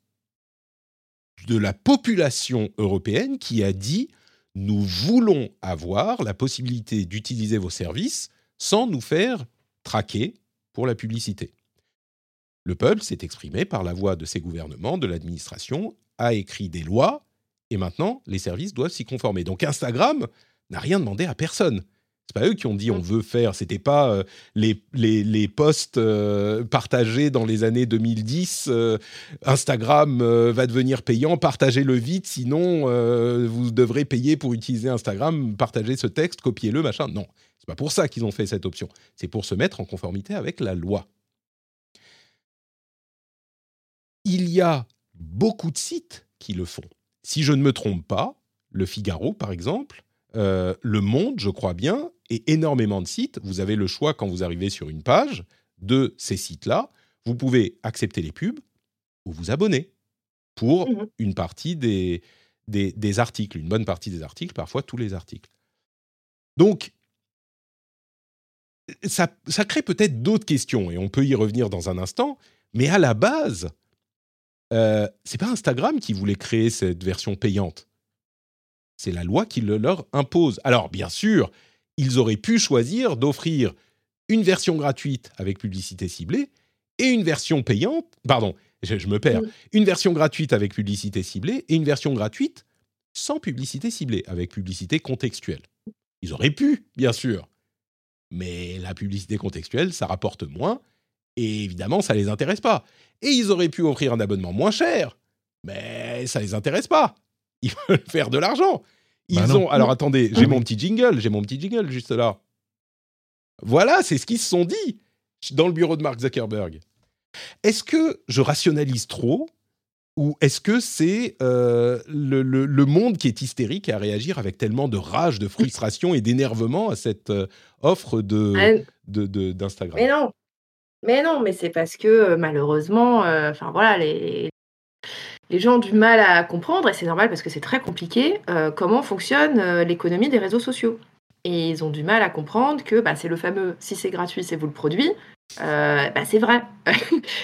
de la population européenne qui a dit « Nous voulons avoir la possibilité d'utiliser vos services sans nous faire traquer pour la publicité. » Le peuple s'est exprimé par la voix de ses gouvernements, de l'administration, a écrit des lois, et maintenant, les services doivent s'y conformer. Donc, Instagram n'a rien demandé à personne. C'est pas eux qui ont dit on veut faire, c'était pas les posts partagés dans les années 2010, Instagram va devenir payant, partagez-le vite, sinon vous devrez payer pour utiliser Instagram, partagez ce texte, copiez-le, machin. Non, c'est pas pour ça qu'ils ont fait cette option, c'est pour se mettre en conformité avec la loi. Il y a beaucoup de sites qui le font. Si je ne me trompe pas, le Figaro par exemple, Le Monde, je crois bien, et énormément de sites. Vous avez le choix, quand vous arrivez sur une page de ces sites-là, vous pouvez accepter les pubs ou vous abonner pour une partie des articles, une bonne partie des articles, parfois tous les articles. Donc, ça crée peut-être d'autres questions, et on peut y revenir dans un instant, mais à la base, c'est pas Instagram qui voulait créer cette version payante. C'est la loi qui le leur impose. Alors, bien sûr, ils auraient pu choisir d'offrir une version gratuite avec publicité ciblée et une version payante... Pardon, je me perds. Une version gratuite avec publicité ciblée et une version gratuite sans publicité ciblée, avec publicité contextuelle. Ils auraient pu, bien sûr. Mais la publicité contextuelle, ça rapporte moins et évidemment, ça ne les intéresse pas. Et ils auraient pu offrir un abonnement moins cher, mais ça ne les intéresse pas. Ils veulent faire de l'argent. Alors attendez, j'ai mon petit jingle juste là. Voilà, c'est ce qu'ils se sont dit dans le bureau de Mark Zuckerberg. Est-ce que je rationalise trop ou est-ce que c'est le monde qui est hystérique à réagir avec tellement de rage, de frustration et d'énervement à cette offre d'Instagram ? Mais non, mais c'est parce que malheureusement, les gens ont du mal à comprendre, et c'est normal parce que c'est très compliqué, comment fonctionne l'économie des réseaux sociaux. Et ils ont du mal à comprendre que c'est le fameux « si c'est gratuit, c'est vous le produit », c'est vrai.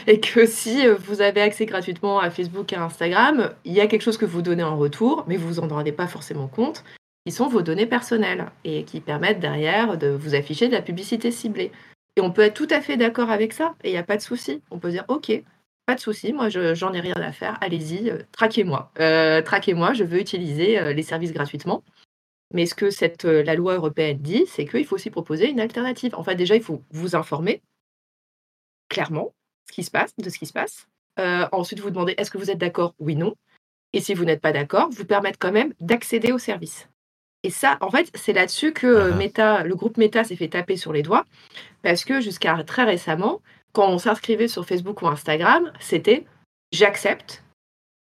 Et que si vous avez accès gratuitement à Facebook et à Instagram, il y a quelque chose que vous donnez en retour, mais vous en rendez pas forcément compte, qui sont vos données personnelles, et qui permettent derrière de vous afficher de la publicité ciblée. Et on peut être tout à fait d'accord avec ça, et il n'y a pas de souci. On peut dire « ok ». Pas de souci, moi j'en ai rien à faire, allez-y, traquez-moi. Je veux utiliser les services gratuitement. Mais ce que la loi européenne dit, c'est qu'il faut aussi proposer une alternative. Enfin, déjà, il faut vous informer clairement de ce qui se passe. Ensuite, vous demandez, est-ce que vous êtes d'accord ? Oui, non. Et si vous n'êtes pas d'accord, vous permettre quand même d'accéder aux services. Et ça, en fait, c'est là-dessus que Meta, le groupe Meta s'est fait taper sur les doigts, parce que jusqu'à très récemment, quand on s'inscrivait sur Facebook ou Instagram, c'était « j'accepte ».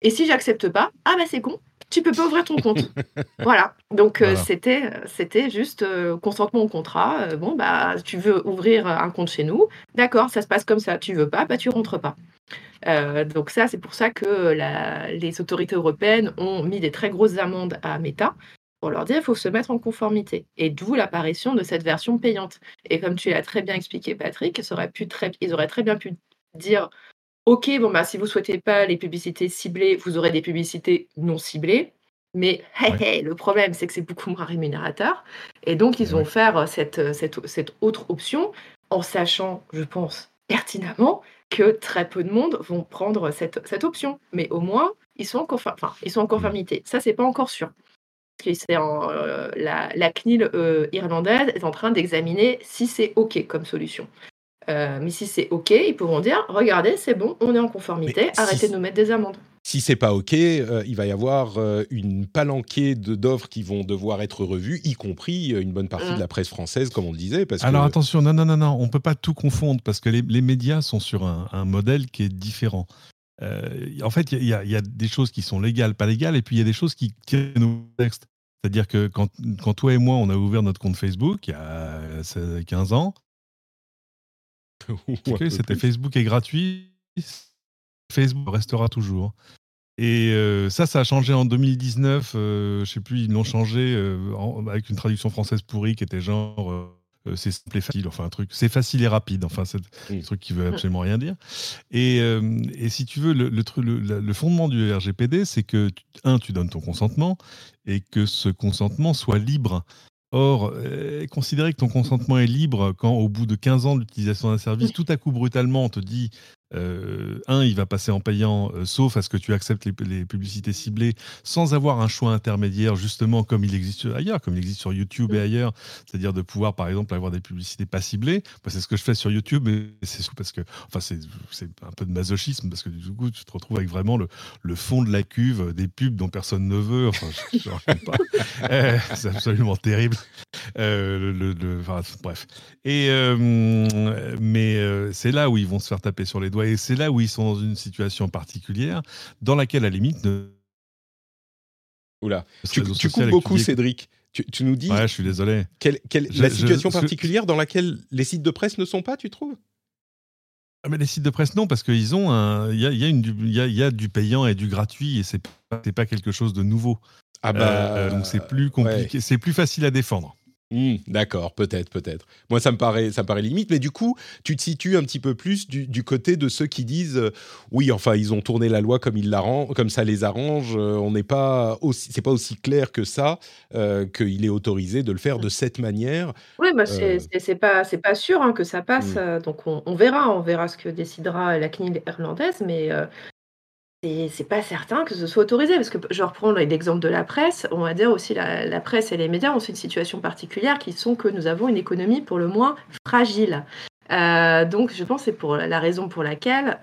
Et si j'accepte pas, c'est con, tu peux pas ouvrir ton compte. Voilà. Donc, c'était juste consentement au contrat. Tu veux ouvrir un compte chez nous, d'accord, ça se passe comme ça. Tu veux pas, tu rentres pas. Donc ça, c'est pour ça que les autorités européennes ont mis des très grosses amendes à Meta, pour leur dire qu'il faut se mettre en conformité. Et d'où l'apparition de cette version payante. Et comme tu l'as très bien expliqué, Patrick, ils auraient très bien pu dire « Ok, bon bah, si vous ne souhaitez pas les publicités ciblées, vous aurez des publicités non ciblées. » Mais hey, le problème, c'est que c'est beaucoup moins rémunérateur. Et donc, ils vont faire cette autre option en sachant, je pense, pertinemment que très peu de monde vont prendre cette option. Mais au moins, ils sont en conformité. Ça, c'est pas encore sûr. Parce que la CNIL irlandaise est en train d'examiner si c'est OK comme solution. Mais si c'est OK, ils pourront dire « Regardez, c'est bon, on est en conformité, arrêtez de nous mettre des amendes. » Si c'est pas OK, il va y avoir une palanquée d'offres qui vont devoir être revues, y compris une bonne partie de la presse française, comme on le disait. Alors attention, non, on ne peut pas tout confondre, parce que les médias sont sur un modèle qui est différent. En fait, il y a des choses qui sont légales, pas légales, et puis il y a des choses qui tiennent au texte. C'est-à-dire que quand toi et moi, on a ouvert notre compte Facebook il y a 15 ans, Facebook est gratuit, Facebook restera toujours. Et ça a changé en 2019. Je sais plus, ils l'ont changé avec une traduction française pourrie qui était genre c'est simple et facile, enfin un truc, c'est facile et rapide, enfin c'est un truc qui veut absolument rien dire. Et si tu veux, le fondement du RGPD, c'est que tu donnes ton consentement et que ce consentement soit libre. Or, considérer que ton consentement est libre quand, au bout de 15 ans d'utilisation d'un service, tout à coup, brutalement, on te dit il va passer en payant, sauf à ce que tu acceptes les publicités ciblées, sans avoir un choix intermédiaire, justement, comme il existe ailleurs, comme il existe sur YouTube et ailleurs, c'est-à-dire de pouvoir, par exemple, avoir des publicités pas ciblées. Bah, c'est ce que je fais sur YouTube, mais c'est parce que, c'est un peu de masochisme, parce que du coup, tu te retrouves avec vraiment le fond de la cuve, des pubs dont personne ne veut. Enfin, je ne sais pas. C'est absolument terrible. Bref. Mais c'est là où ils vont se faire taper sur les doigts, et c'est là où ils sont dans une situation particulière dans laquelle, à la limite... Oula, tu coupes beaucoup, Cédric. Tu nous dis... Ouais, je suis désolé. La situation particulière dans laquelle les sites de presse ne sont pas, tu trouves ? Mais les sites de presse, non, parce qu'ils ont il y a du payant et du gratuit, et c'est pas quelque chose de nouveau. Donc c'est plus compliqué, c'est plus facile à défendre. D'accord, peut-être. Moi, ça me paraît limite, mais du coup, tu te situes un petit peu plus du côté de ceux qui disent ils ont tourné la loi comme ça les arrange. C'est pas aussi clair que ça qu'il est autorisé de le faire de cette manière. Oui, mais c'est pas sûr que ça passe. Donc on verra ce que décidera la CNIL irlandaise, mais. Et c'est pas certain que ce soit autorisé, parce que je reprends l'exemple de la presse, on va dire aussi la presse et les médias ont une situation particulière qui sont que nous avons une économie pour le moins fragile. Donc je pense que c'est pour la raison pour laquelle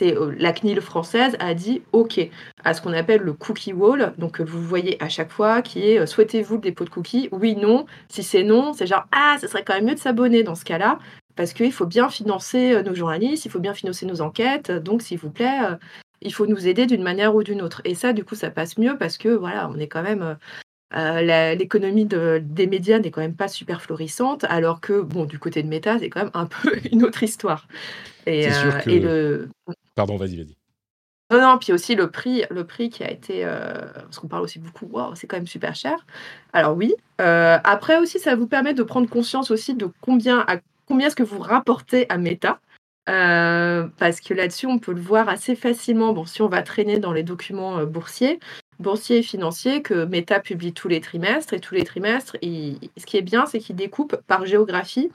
la CNIL française a dit OK à ce qu'on appelle le cookie wall, donc que vous voyez à chaque fois, qui est souhaitez-vous le dépôt de cookies ? Oui, non. Si c'est non, c'est genre ce serait quand même mieux de s'abonner dans ce cas-là, parce qu'il faut bien financer nos journalistes, il faut bien financer nos enquêtes, donc s'il vous plaît... il faut nous aider d'une manière ou d'une autre. Et ça, du coup, ça passe mieux parce que, voilà, on est quand même... l'économie des médias n'est quand même pas super florissante, alors que, bon, du côté de Meta, c'est quand même un peu une autre histoire. Et, c'est sûr que... Pardon, vas-y. Non, puis aussi le prix qui a été... parce qu'on parle aussi beaucoup, wow, c'est quand même super cher. Alors oui. Après aussi, ça vous permet de prendre conscience aussi de combien est-ce que vous rapportez à Meta. Parce que là-dessus, on peut le voir assez facilement. Bon, si on va traîner dans les documents boursiers et financiers que Meta publie tous les trimestres, ce qui est bien, c'est qu'il découpe par géographie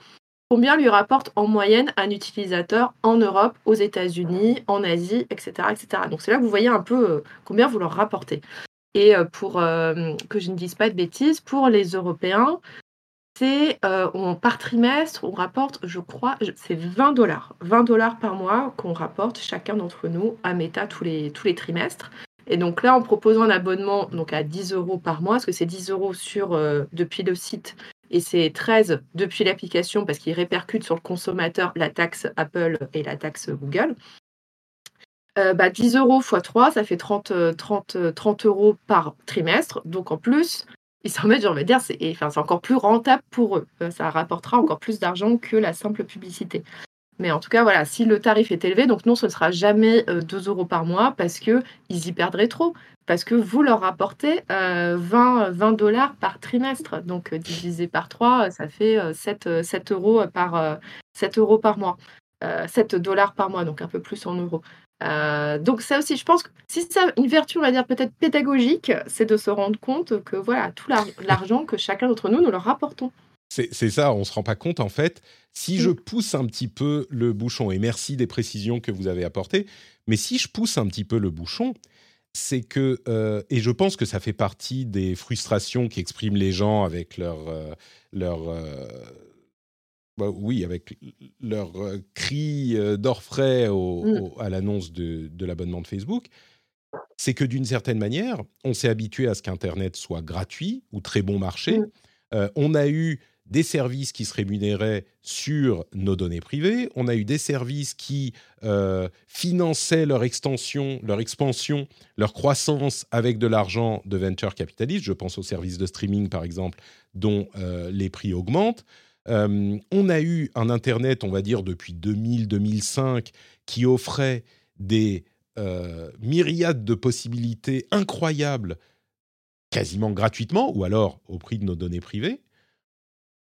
combien lui rapporte en moyenne un utilisateur en Europe, aux États-Unis, en Asie, etc. Donc c'est là que vous voyez un peu combien vous leur rapportez. Et pour que je ne dise pas de bêtises, pour les Européens, par trimestre, on rapporte, je crois, c'est $20 par mois qu'on rapporte chacun d'entre nous à Meta tous les trimestres. Et donc là, en proposant un abonnement donc à €10 par mois, parce que c'est €10 depuis le site et c'est 13 depuis l'application, parce qu'ils répercutent sur le consommateur la taxe Apple et la taxe Google. €10 x 3, ça fait 30 euros par trimestre. Donc en plus... ils s'en mettent, j'ai envie de dire, c'est encore plus rentable pour eux. Ça rapportera encore plus d'argent que la simple publicité. Mais en tout cas, voilà, si le tarif est élevé, donc non, ce ne sera jamais 2 € par mois parce qu'ils y perdraient trop. Parce que vous leur apportez 20 $ par trimestre. Donc, divisé par 3, ça fait 7 € par mois. 7 $ par mois, donc un peu plus en euros. Donc, ça aussi, je pense que si ça a une vertu, on va dire, peut-être pédagogique, c'est de se rendre compte que, voilà, tout l'argent que chacun d'entre nous, nous leur apportons. C'est ça, on ne se rend pas compte, en fait. Si je pousse un petit peu le bouchon, et merci des précisions que vous avez apportées, mais si je pousse un petit peu le bouchon, c'est que, et je pense que ça fait partie des frustrations qu'expriment les gens avec leur cri d'orfraie à l'annonce de l'abonnement de Facebook, c'est que d'une certaine manière, on s'est habitué à ce qu'Internet soit gratuit ou très bon marché. On a eu des services qui se rémunéraient sur nos données privées. On a eu des services qui finançaient leur expansion, leur croissance avec de l'argent de venture capitalistes. Je pense aux services de streaming, par exemple, dont les prix augmentent. On a eu un Internet, on va dire, depuis 2000-2005, qui offrait des myriades de possibilités incroyables quasiment gratuitement, ou alors au prix de nos données privées.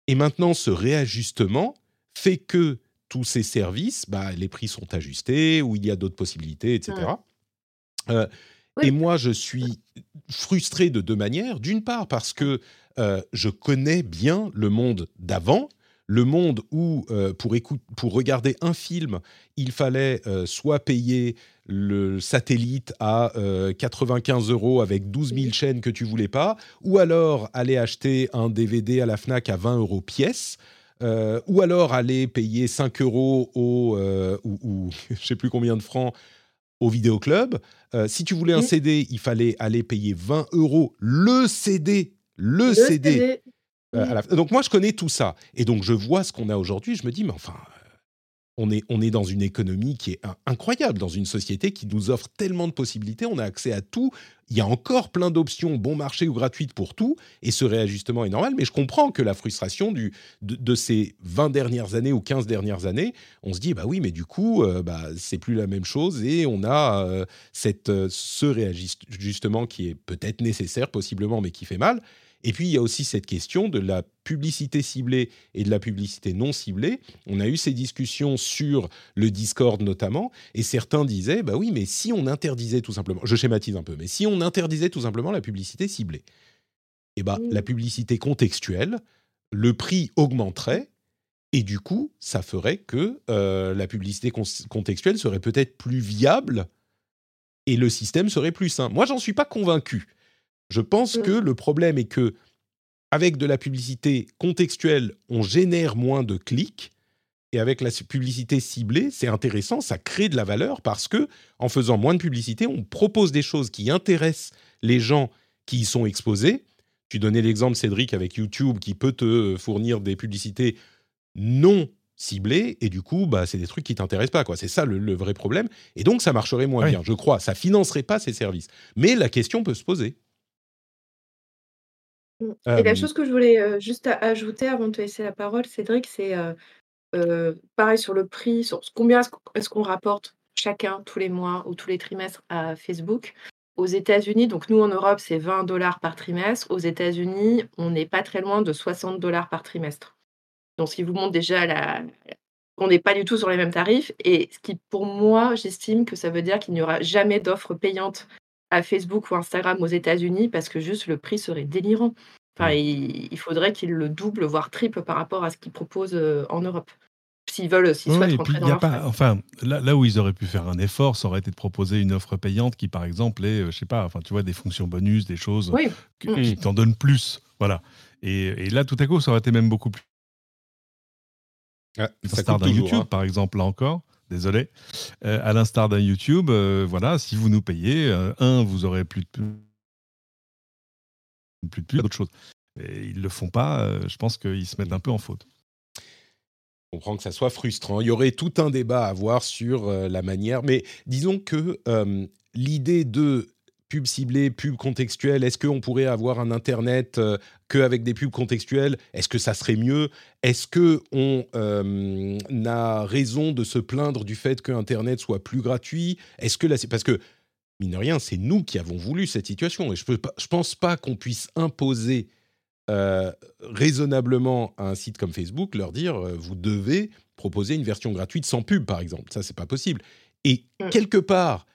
Et maintenant, ce réajustement fait que tous ces services, les prix sont ajustés, ou il y a d'autres possibilités, etc. Et moi, je suis frustré de deux manières. D'une part, parce que je connais bien le monde d'avant, le monde où, pour regarder un film, il fallait soit payer le satellite à 95 € avec 12 000 chaînes que tu voulais pas, ou alors aller acheter un DVD à la Fnac à 20 € pièce, ou alors aller payer 5 € ou je sais plus combien de francs au vidéoclub. Si tu voulais un CD, il fallait aller payer 20 € le CD. Le CD. Donc moi, je connais tout ça. Et donc, je vois ce qu'on a aujourd'hui. Je me dis, mais enfin... On est dans une économie qui est incroyable, dans une société qui nous offre tellement de possibilités. On a accès à tout. Il y a encore plein d'options, bon marché ou gratuites pour tout. Et ce réajustement est normal. Mais je comprends que la frustration de ces 20 dernières années ou 15 dernières années, on se dit, bah oui, mais du coup, c'est plus la même chose. Et on a ce réajustement qui est peut-être nécessaire, possiblement, mais qui fait mal. Et puis, il y a aussi cette question de la publicité ciblée et de la publicité non ciblée. On a eu ces discussions sur le Discord notamment, et certains disaient, bah oui, mais si on interdisait tout simplement, je schématise un peu, mais si on interdisait tout simplement la publicité ciblée, la publicité contextuelle, le prix augmenterait, et du coup, ça ferait que la publicité contextuelle serait peut-être plus viable, et le système serait plus sain. Moi, j'en suis pas convaincu. Je pense que le problème est que, avec de la publicité contextuelle, on génère moins de clics. Et avec la publicité ciblée, c'est intéressant, ça crée de la valeur parce que, en faisant moins de publicité, on propose des choses qui intéressent les gens qui y sont exposés. Tu donnais l'exemple, Cédric, avec YouTube qui peut te fournir des publicités non ciblées. Et du coup, c'est des trucs qui ne t'intéressent pas, quoi. C'est ça le vrai problème. Et donc, ça marcherait moins bien, je crois. Ça ne financerait pas ces services. Mais la question peut se poser. Et la chose que je voulais juste ajouter avant de te laisser la parole, Cédric, c'est pareil sur le prix, sur combien est-ce qu'on rapporte chacun tous les mois ou tous les trimestres à Facebook. Aux États-Unis, donc nous en Europe, c'est 20 $ par trimestre. Aux États-Unis, on n'est pas très loin de 60 $ par trimestre. Donc, ce qui vous montre déjà qu'on n'est pas du tout sur les mêmes tarifs. Et ce qui, pour moi, j'estime que ça veut dire qu'il n'y aura jamais d'offres payantes à Facebook ou Instagram aux États-Unis parce que juste le prix serait délirant. Enfin, il faudrait qu'ils le doublent, voire triplent par rapport à ce qu'ils proposent en Europe. S'ils veulent, s'ils souhaitent rentrer dans leur phase. Enfin, là où ils auraient pu faire un effort, ça aurait été de proposer une offre payante qui, par exemple, est, je sais pas, enfin, tu vois, des fonctions bonus, des choses qui t'en donnent plus. Voilà. Et là, tout à coup, ça aurait été même beaucoup plus. Ah, ça start d'un YouTube, par exemple, là encore. Désolé. À l'instar d'un YouTube, si vous nous payez, vous aurez plus de pub, d'autres choses. Et ils ne le font pas, je pense qu'ils se mettent un peu en faute. Je comprends que ça soit frustrant. Il y aurait tout un débat à avoir sur la manière. Mais disons que l'idée de pub ciblée, pub contextuelle, est-ce qu'on pourrait avoir un Internet qu'avec des pubs contextuelles? Est-ce que ça serait mieux? Est-ce qu'on a raison de se plaindre du fait que Internet soit plus gratuit? Est-ce que là, c'est parce que, mine de rien, c'est nous qui avons voulu cette situation. Et je ne pense pas qu'on puisse imposer raisonnablement à un site comme Facebook, leur dire « vous devez proposer une version gratuite sans pub », par exemple. Ça, ce n'est pas possible. Et quelque part,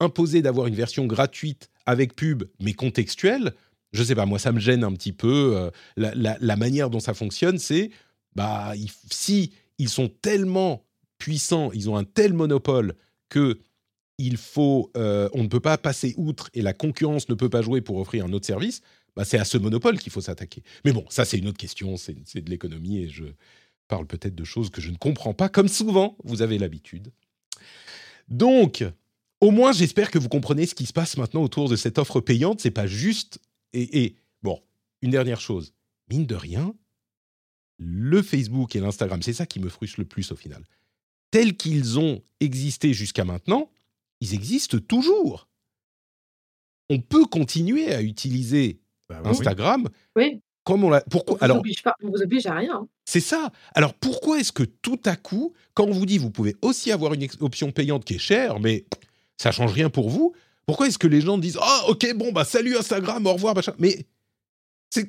imposer d'avoir une version gratuite avec pub, mais contextuelle, je ne sais pas, moi, ça me gêne un petit peu. La manière dont ça fonctionne, c'est bah, si ils sont tellement puissants, ils ont un tel monopole que on ne peut pas passer outre et la concurrence ne peut pas jouer pour offrir un autre service, bah, c'est à ce monopole qu'il faut s'attaquer. Mais bon, ça, c'est une autre question, c'est de l'économie et je parle peut-être de choses que je ne comprends pas, comme souvent, vous avez l'habitude. Donc, au moins, j'espère que vous comprenez ce qui se passe maintenant autour de cette offre payante. C'est pas juste... Et bon, une dernière chose. Mine de rien, le Facebook et l'Instagram, c'est ça qui me frustre le plus au final. Tels qu'ils ont existé jusqu'à maintenant, ils existent toujours. On peut continuer à utiliser Instagram. Oui. Comme on l'a. Pourquoi? On ne vous oblige à rien. C'est ça. Alors pourquoi est-ce que tout à coup, quand on vous dit vous pouvez aussi avoir une option payante qui est chère, mais ça ne change rien pour vous, pourquoi est-ce que les gens disent ah, ok, bon, bah salut Instagram, au revoir, machin. Mais c'est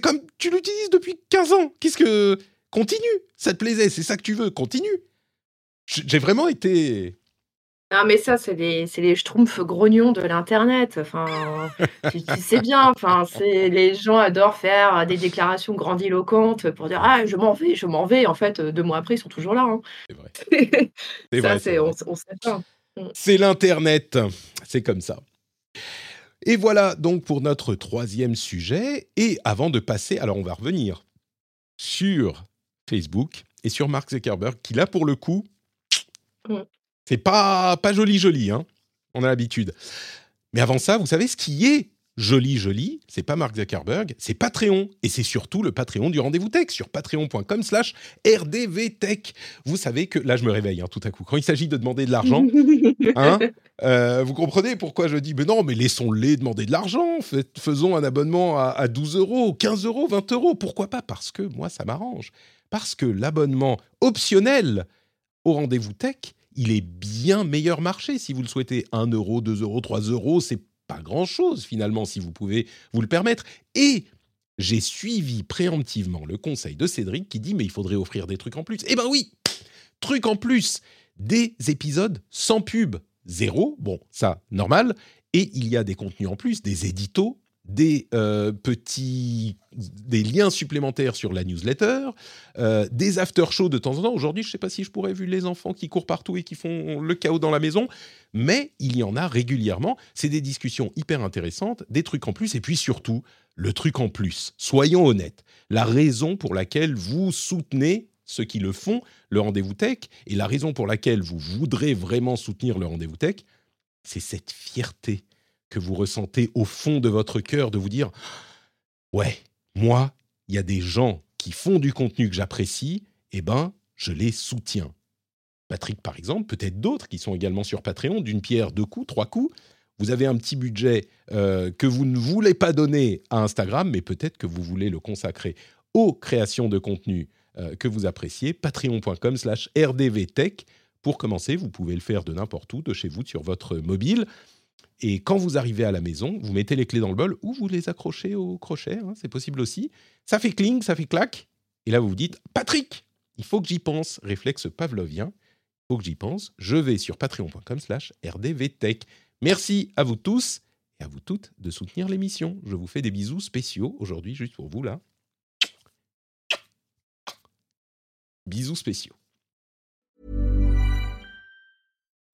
comme tu l'utilises depuis 15 ans. Qu'est-ce que. Continue. Ça te plaisait, c'est ça que tu veux, continue. J'ai vraiment été. Non, mais ça, c'est les schtroumpfs grognons de l'Internet. Enfin, tu sais bien. Enfin, les gens adorent faire des déclarations grandiloquentes pour dire « Ah, je m'en vais ». En fait, 2 mois après, ils sont toujours là. Hein. C'est vrai. C'est ça, vrai, c'est vrai. On sait pas. C'est l'Internet. C'est comme ça. Et voilà donc pour notre 3e sujet. Et avant de passer, alors on va revenir sur Facebook et sur Mark Zuckerberg, qui là, pour le coup... C'est pas joli, hein. On a l'habitude. Mais avant ça, vous savez ce qui est joli, c'est pas Mark Zuckerberg, c'est Patreon. Et c'est surtout le Patreon du Rendez-vous Tech, sur patreon.com/rdvtech. Vous savez que... Là, je me réveille, hein, tout à coup. Quand il s'agit de demander de l'argent, hein, vous comprenez pourquoi je dis, mais non, mais laissons-les demander de l'argent, faisons un abonnement à 12€, 15€, 20€. Pourquoi pas? Parce que moi, ça m'arrange. Parce que l'abonnement optionnel au Rendez-vous Tech, il est bien meilleur marché si vous le souhaitez. 1€, 2€, 3€, c'est pas grand-chose finalement si vous pouvez vous le permettre. Et j'ai suivi préemptivement le conseil de Cédric qui dit « mais il faudrait offrir des trucs en plus ». Eh ben oui, trucs en plus, des épisodes sans pub, 0, bon ça, normal. Et il y a des contenus en plus, des éditos, des liens supplémentaires sur la newsletter, des after-shows de temps en temps. Aujourd'hui, je ne sais pas si je pourrais, vu les enfants qui courent partout et qui font le chaos dans la maison, mais il y en a régulièrement. C'est des discussions hyper intéressantes, des trucs en plus, et puis surtout, le truc en plus. Soyons honnêtes, la raison pour laquelle vous soutenez ceux qui le font, le Rendez-vous Tech, et la raison pour laquelle vous voudrez vraiment soutenir le Rendez-vous Tech, c'est cette fierté que vous ressentez au fond de votre cœur, de vous dire « Ouais, moi, il y a des gens qui font du contenu que j'apprécie, eh ben, je les soutiens. » Patrick, par exemple, peut-être d'autres qui sont également sur Patreon, d'une pierre, 2 coups, 3 coups. Vous avez un petit budget que vous ne voulez pas donner à Instagram, mais peut-être que vous voulez le consacrer aux créations de contenu que vous appréciez. Patreon.com/rdvtech. Pour commencer, vous pouvez le faire de n'importe où, de chez vous, sur votre mobile. Et quand vous arrivez à la maison, vous mettez les clés dans le bol ou vous les accrochez au crochet, hein, c'est possible aussi. Ça fait cling, ça fait clac. Et là, vous vous dites « Patrick, il faut que j'y pense !» Réflexe pavlovien, il faut que j'y pense. Je vais sur patreon.com/rdvtech. Merci à vous tous et à vous toutes de soutenir l'émission. Je vous fais des bisous spéciaux aujourd'hui, juste pour vous, là. Bisous spéciaux.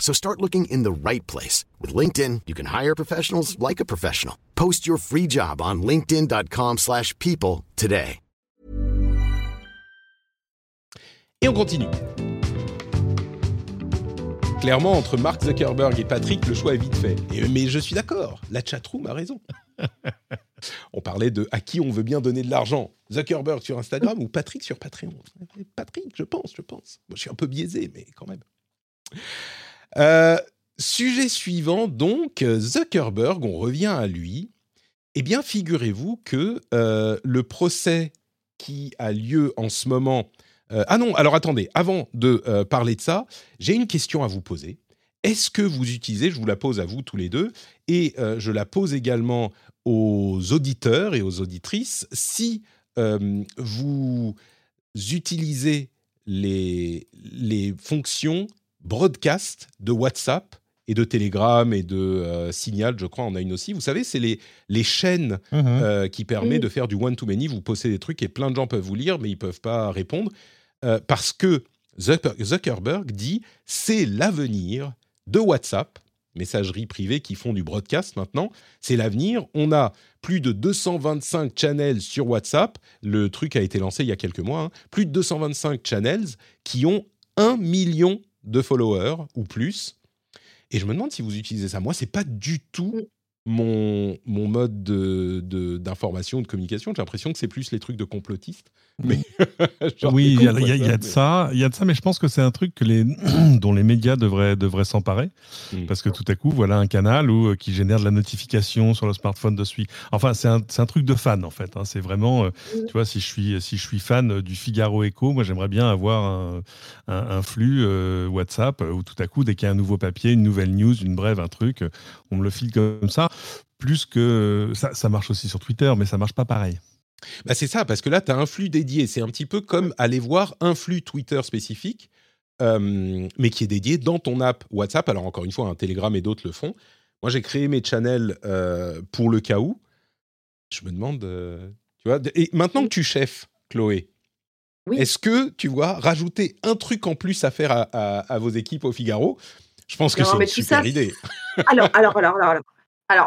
So start looking in the right place. With LinkedIn, you can hire professionals like a professional. Post your free job on linkedin.com/people today. Et on continue. Clairement, entre Mark Zuckerberg et Patrick, le choix est vite fait. Mais je suis d'accord, la chatroom a raison. On parlait de à qui on veut bien donner de l'argent. Zuckerberg sur Instagram ou Patrick sur Patreon. Patrick, je pense. Moi, je suis un peu biaisé, mais quand même. Sujet suivant, donc, Zuckerberg, on revient à lui. Eh bien, figurez-vous que le procès qui a lieu en ce moment... ah non, alors attendez, avant de parler de ça, j'ai une question à vous poser. Est-ce que vous utilisez, je vous la pose à vous tous les deux, et je la pose également aux auditeurs et aux auditrices, si vous utilisez les fonctions broadcast de WhatsApp et de Telegram et de Signal, je crois, on a une aussi. Vous savez, c'est les chaînes qui permettent de faire du one-to-many. Vous postez des trucs et plein de gens peuvent vous lire, mais ils ne peuvent pas répondre. Parce que Zuckerberg dit « c'est l'avenir de WhatsApp », messageries privées qui font du broadcast maintenant. C'est l'avenir. On a plus de 225 channels sur WhatsApp. Le truc a été lancé il y a quelques mois. Plus de 225 channels qui ont 1 million de followers ou plus. Et je me demande si vous utilisez ça. Moi, ce n'est pas du tout mon mode d'information ou de communication. J'ai l'impression que c'est plus les trucs de complotistes. Mais oui, il y a de ça, mais je pense que c'est un truc que dont les médias devraient s'emparer. Parce que tout à coup, voilà un canal qui génère de la notification sur le smartphone de celui. Enfin, c'est un truc de fan, en fait. C'est vraiment, tu vois, si je suis fan du Figaro Echo, moi, j'aimerais bien avoir un flux WhatsApp où tout à coup, dès qu'il y a un nouveau papier, une nouvelle news, une brève, un truc, on me le file comme ça. Plus que ça marche aussi sur Twitter, mais ça marche pas pareil. Bah c'est ça, parce que là, tu as un flux dédié. C'est un petit peu comme aller voir un flux Twitter spécifique, mais qui est dédié dans ton app WhatsApp. Alors, encore une fois, Telegram et d'autres le font. Moi, j'ai créé mes channels pour le cas où. Je me demande... tu vois, et maintenant que tu cheffes, Chloé, est-ce que, tu vois, rajouter un truc en plus à faire à vos équipes au Figaro, je pense que c'est une super idée. Alors,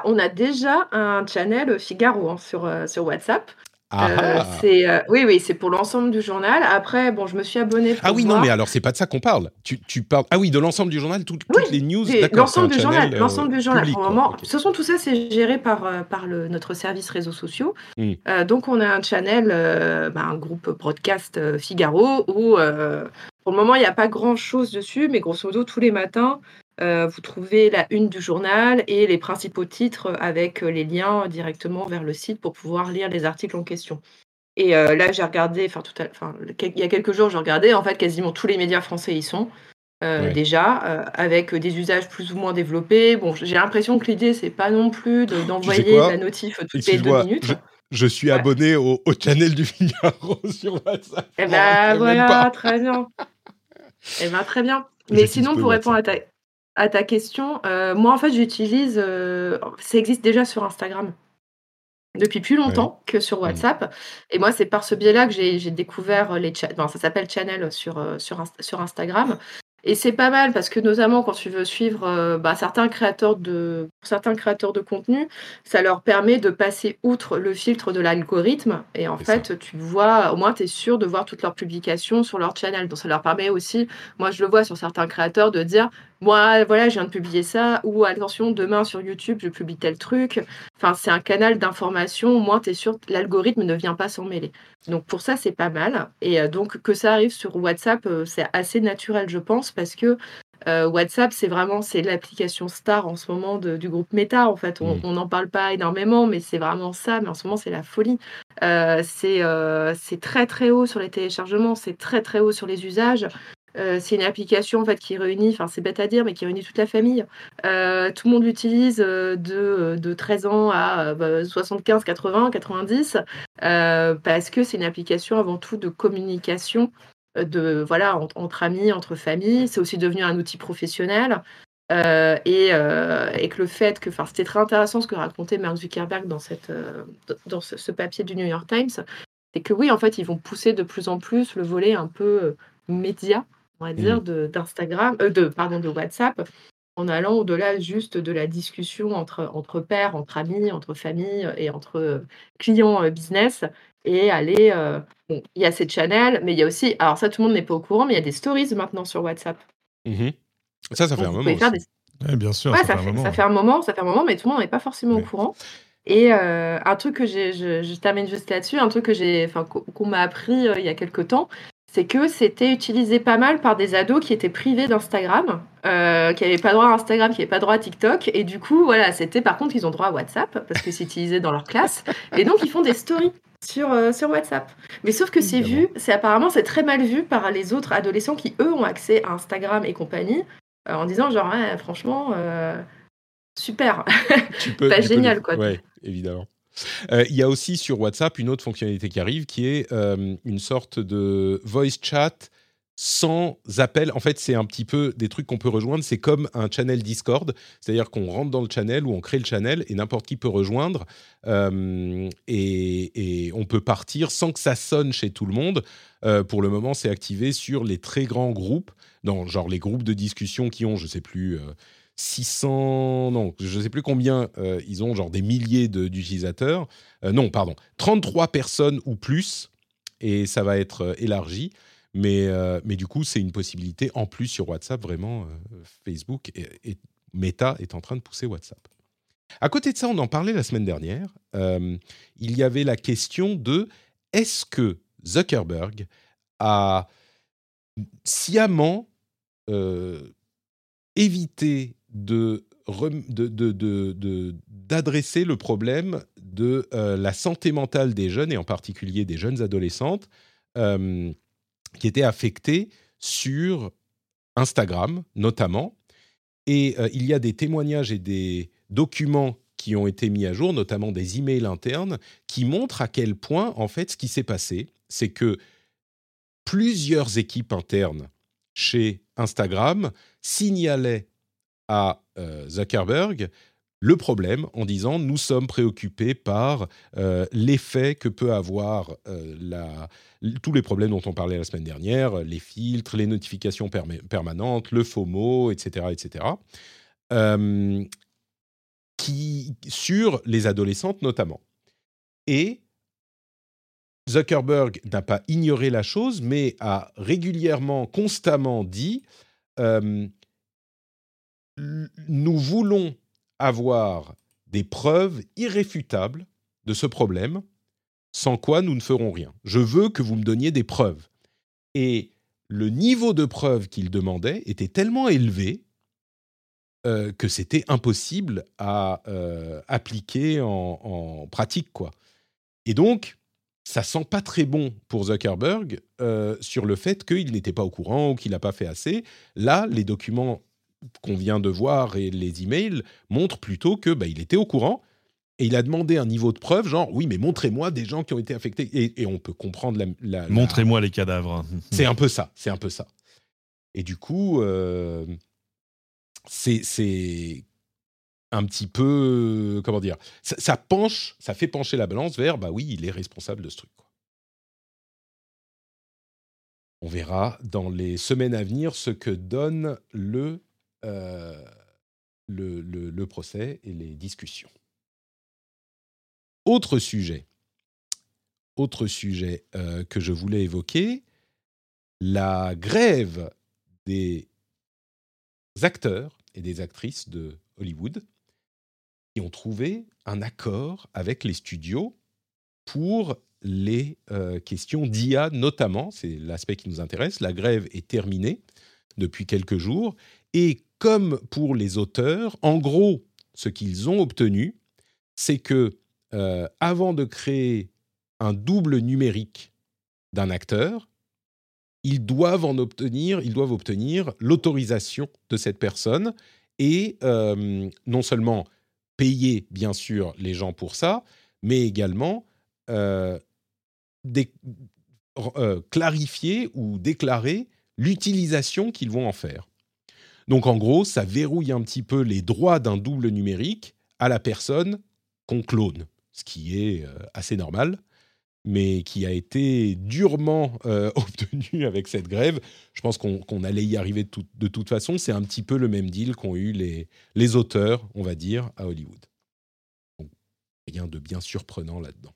on a déjà un channel Figaro sur WhatsApp. Oui, c'est pour l'ensemble du journal. Après, bon, je me suis abonnée pour voir. Non, mais alors, c'est pas de ça qu'on parle. Tu parles... Ah oui, de l'ensemble du journal, toutes les news, d'accord. L'ensemble du journal. Public, okay. Tout ça, c'est géré par notre service réseaux sociaux. Donc, on a un channel, un groupe podcast Figaro, où, pour le moment, il n'y a pas grand-chose dessus, mais grosso modo, tous les matins... vous trouvez la une du journal et les principaux titres avec les liens directement vers le site pour pouvoir lire les articles en question. Et là, j'ai regardé, il y a quelques jours, j'ai regardé, en fait, quasiment tous les médias français y sont déjà, avec des usages plus ou moins développés. Bon, j'ai l'impression que l'idée, c'est pas non plus d'envoyer de la notif toutes les 2 minutes. Je suis abonné au channel du Figaro sur WhatsApp. Eh bien, voilà, très bien. Mais sinon, pour répondre à ta question, moi en fait j'utilise, ça existe déjà sur Instagram depuis plus longtemps que sur WhatsApp, et moi c'est par ce biais-là que j'ai découvert les channels, ça s'appelle Channel sur Instagram, et c'est pas mal parce que notamment quand tu veux suivre certains créateurs de contenu, ça leur permet de passer outre le filtre de l'algorithme, et en fait tu vois, au moins tu es sûr de voir toutes leurs publications sur leur channel, donc ça leur permet aussi, moi je le vois sur certains créateurs, de dire moi, voilà, je viens de publier ça, ou attention, demain sur YouTube, je publie tel truc. Enfin, c'est un canal d'information, au moins, t'es sûr, l'algorithme ne vient pas s'en mêler. Donc, pour ça, c'est pas mal. Et donc, que ça arrive sur WhatsApp, c'est assez naturel, je pense, parce que WhatsApp, c'est l'application star en ce moment du groupe Meta, en fait. On n'en parle pas énormément, mais c'est vraiment ça. Mais en ce moment, c'est la folie. C'est très, très haut sur les téléchargements, c'est très, très haut sur les usages. C'est une application en fait, qui réunit, enfin c'est bête à dire, mais qui réunit toute la famille. Tout le monde l'utilise de 13 ans à 75, 80, 90, parce que c'est une application avant tout de communication entre amis, entre familles. C'est aussi devenu un outil professionnel. Et que le fait que, enfin, c'était très intéressant ce que racontait Mark Zuckerberg dans ce papier du New York Times, c'est que oui, en fait, ils vont pousser de plus en plus le volet un peu média, on va dire, de WhatsApp, en allant au-delà juste de la discussion entre pairs, entre amis, entre familles et entre clients business, et aller. Bon, il y a ces channels, mais il y a aussi, alors ça, tout le monde n'est pas au courant, mais il y a des stories maintenant sur WhatsApp. Mmh. Ça fait un moment. Bien sûr, ça fait un moment, mais tout le monde n'est pas forcément au courant. Et un truc que je termine juste là-dessus, un truc que qu'on m'a appris il y a quelques temps, c'est que c'était utilisé pas mal par des ados qui étaient privés d'Instagram, qui n'avaient pas droit à Instagram, qui n'avaient pas droit à TikTok, et du coup, voilà, c'était par contre, ils ont droit à WhatsApp, parce que c'est utilisé dans leur classe, et donc ils font des stories sur WhatsApp. Mais sauf que c'est vu, apparemment, c'est très mal vu par les autres adolescents qui, eux, ont accès à Instagram et compagnie, en disant genre, hey, franchement, super, pas génial, quoi. Ouais, évidemment. Il y a aussi sur WhatsApp une autre fonctionnalité qui arrive, qui est une sorte de voice chat sans appel. En fait, c'est un petit peu des trucs qu'on peut rejoindre. C'est comme un channel Discord, c'est-à-dire qu'on rentre dans le channel ou on crée le channel et n'importe qui peut rejoindre. Et on peut partir sans que ça sonne chez tout le monde. Pour le moment, c'est activé sur les très grands groupes, dans genre les groupes de discussion qui ont, je ne sais plus... 600, non, je ne sais plus combien, ils ont genre des milliers d'utilisateurs. 33 personnes ou plus, et ça va être élargi. Mais du coup, c'est une possibilité en plus sur WhatsApp, vraiment. Facebook et Meta est en train de pousser WhatsApp. À côté de ça, on en parlait la semaine dernière. Il y avait la question de est-ce que Zuckerberg a sciemment évité d'adresser le problème de la santé mentale des jeunes, et en particulier des jeunes adolescentes qui étaient affectées sur Instagram notamment. Et il y a des témoignages et des documents qui ont été mis à jour, notamment des emails internes, qui montrent à quel point, en fait, ce qui s'est passé, c'est que plusieurs équipes internes chez Instagram signalait à Zuckerberg le problème en disant « Nous sommes préoccupés par l'effet que peut avoir tous les problèmes dont on parlait la semaine dernière, les filtres, les notifications permanentes, le FOMO, etc. » sur les adolescentes notamment. Et Zuckerberg n'a pas ignoré la chose, mais a régulièrement, constamment dit nous voulons avoir des preuves irréfutables de ce problème, sans quoi nous ne ferons rien. Je veux que vous me donniez des preuves. Et le niveau de preuves qu'il demandait était tellement élevé que c'était impossible à appliquer en pratique, quoi. Et donc, ça sent pas très bon pour Zuckerberg sur le fait qu'il n'était pas au courant ou qu'il n'a pas fait assez. Là, les documents qu'on vient de voir et les emails montrent plutôt que il était au courant et il a demandé un niveau de preuve genre oui mais montrez-moi des gens qui ont été affectés et on peut comprendre montrez-moi les cadavres. C'est un peu ça. Et du coup c'est un petit peu comment dire ça fait pencher la balance vers il est responsable de ce truc. On verra dans les semaines à venir ce que donne le procès et les discussions. Autre sujet que je voulais évoquer, la grève des acteurs et des actrices de Hollywood qui ont trouvé un accord avec les studios pour les questions d'IA notamment. C'est l'aspect qui nous intéresse. La grève est terminée depuis quelques jours. Et comme pour les auteurs, en gros, ce qu'ils ont obtenu, c'est que avant de créer un double numérique d'un acteur, ils doivent obtenir l'autorisation de cette personne et non seulement payer, bien sûr, les gens pour ça, mais également clarifier ou déclarer l'utilisation qu'ils vont en faire. Donc, en gros, ça verrouille un petit peu les droits d'un double numérique à la personne qu'on clone, ce qui est assez normal, mais qui a été durement obtenu avec cette grève. Je pense qu'on allait y arriver de toute façon. C'est un petit peu le même deal qu'ont eu les auteurs, on va dire, à Hollywood. Donc, rien de bien surprenant là-dedans.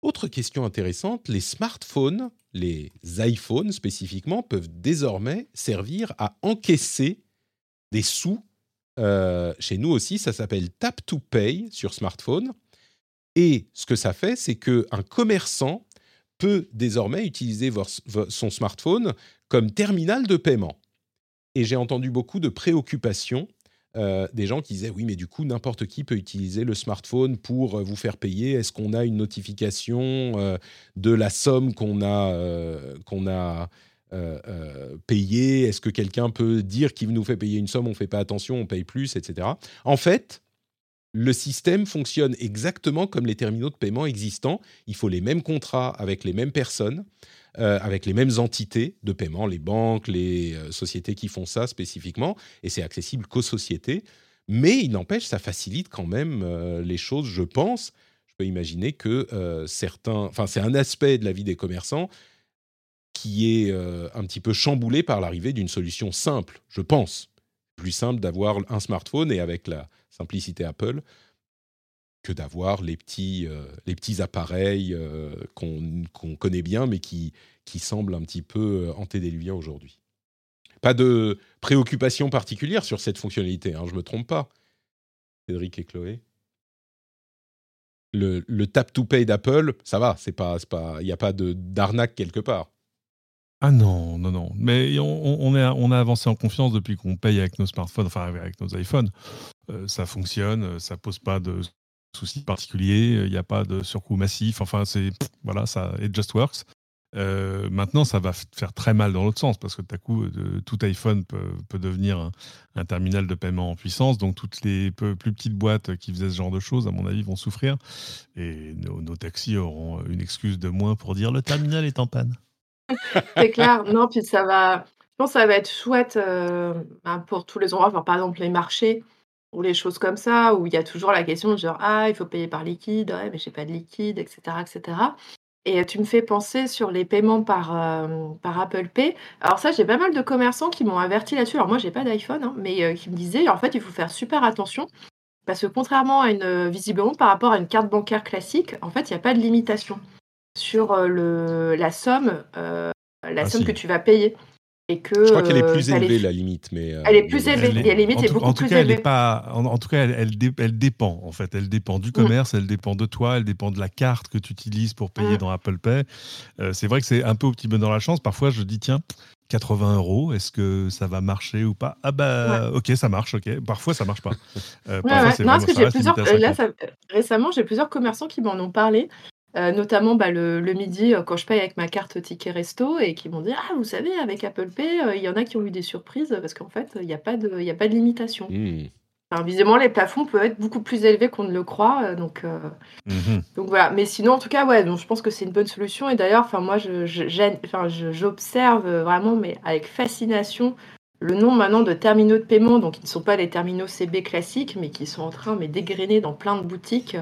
Autre question intéressante, les smartphones, les iPhones spécifiquement, peuvent désormais servir à encaisser des sous. Chez nous aussi, ça s'appelle Tap to Pay sur smartphone. Et ce que ça fait, c'est qu'un commerçant peut désormais utiliser son smartphone comme terminal de paiement. Et j'ai entendu beaucoup de préoccupations des gens qui disaient « Oui, mais du coup, n'importe qui peut utiliser le smartphone pour vous faire payer. Est-ce qu'on a une notification de la somme qu'on a payée? Est-ce que quelqu'un peut dire qu'il nous fait payer une somme? On ne fait pas attention, on paye plus, etc. » En fait, le système fonctionne exactement comme les terminaux de paiement existants. Il faut les mêmes contrats avec les mêmes personnes, avec les mêmes entités de paiement, les banques, les sociétés qui font ça spécifiquement. Et c'est accessible qu'aux sociétés. Mais il n'empêche, ça facilite quand même les choses, je pense. Je peux imaginer que c'est un aspect de la vie des commerçants qui est un petit peu chamboulé par l'arrivée d'une solution simple, je pense. Plus simple d'avoir un smartphone et avec la simplicité Apple que d'avoir les petits appareils qu'on connaît bien mais qui semblent un petit peu antédiluviens aujourd'hui. Pas de préoccupation particulière sur cette fonctionnalité, hein, je me trompe pas. Cédric et Chloé. Le tap to pay d'Apple, ça va, c'est pas, il n'y a pas d'arnaque quelque part. Ah non. Mais on a avancé en confiance depuis qu'on paye avec nos smartphones, enfin avec nos iPhones. Ça fonctionne, ça pose pas de soucis particuliers, il n'y a pas de surcoût massif. Enfin, voilà, it just works. Maintenant, ça va faire très mal dans l'autre sens parce que d'un coup, tout iPhone peut devenir un terminal de paiement en puissance. Donc, toutes les plus petites boîtes qui faisaient ce genre de choses, à mon avis, vont souffrir. Et nos taxis auront une excuse de moins pour dire le terminal est en panne. C'est clair, non, puis je pense que ça va être chouette pour tous les endroits, enfin, par exemple les marchés ou les choses comme ça, où il y a toujours la question de genre, il faut payer par liquide, ouais, mais j'ai pas de liquide, etc., etc. Et tu me fais penser sur les paiements par Apple Pay. Alors ça, j'ai pas mal de commerçants qui m'ont averti là-dessus, alors moi j'ai pas d'iPhone, hein, mais qui me disaient, en fait, il faut faire super attention, parce que contrairement à visiblement par rapport à une carte bancaire classique, en fait, il n'y a pas de limitation sur la somme que tu vas payer. Et que, je crois qu'elle est plus élevée, la limite. Mais elle est plus élevée. La limite est beaucoup plus élevée. En tout cas, elle dépend. En fait, elle dépend du commerce, elle dépend de toi, elle dépend de la carte que tu utilises pour payer dans Apple Pay. C'est vrai que c'est un peu au petit bonheur la chance. Parfois, je dis, tiens, 80 €, est-ce que ça va marcher ou pas? Ah bah, ouais. Ok, ça marche, ok. Parfois, ça marche pas. Récemment, j'ai plusieurs commerçants qui m'en ont parlé. Notamment le midi quand je paye avec ma carte ticket resto et qui m'ont dit vous savez, avec Apple Pay il y en a qui ont eu des surprises parce qu'en fait il n'y a pas de limitation. Enfin, visiblement les plafonds peuvent être beaucoup plus élevés qu'on ne le croit, donc voilà, mais sinon en tout cas ouais, donc je pense que c'est une bonne solution. Et d'ailleurs, enfin moi j'observe vraiment, mais avec fascination, le nombre maintenant de terminaux de paiement, donc qui ne sont pas les terminaux CB classiques mais qui sont en train d'égrener dans plein de boutiques,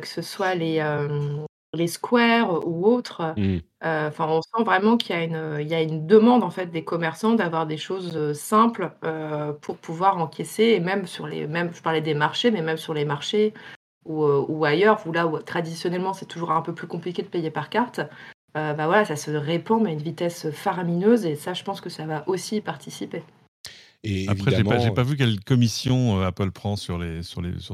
que ce soit les Square ou autres. On sent vraiment qu'il y a une demande en fait, des commerçants d'avoir des choses simples pour pouvoir encaisser. Et même sur je parlais des marchés, mais même sur les marchés ou ailleurs, où traditionnellement c'est toujours un peu plus compliqué de payer par carte, ça se répand mais à une vitesse faramineuse. Et ça, je pense que ça va aussi y participer. Et après, j'ai pas vu quelle commission Apple prend sur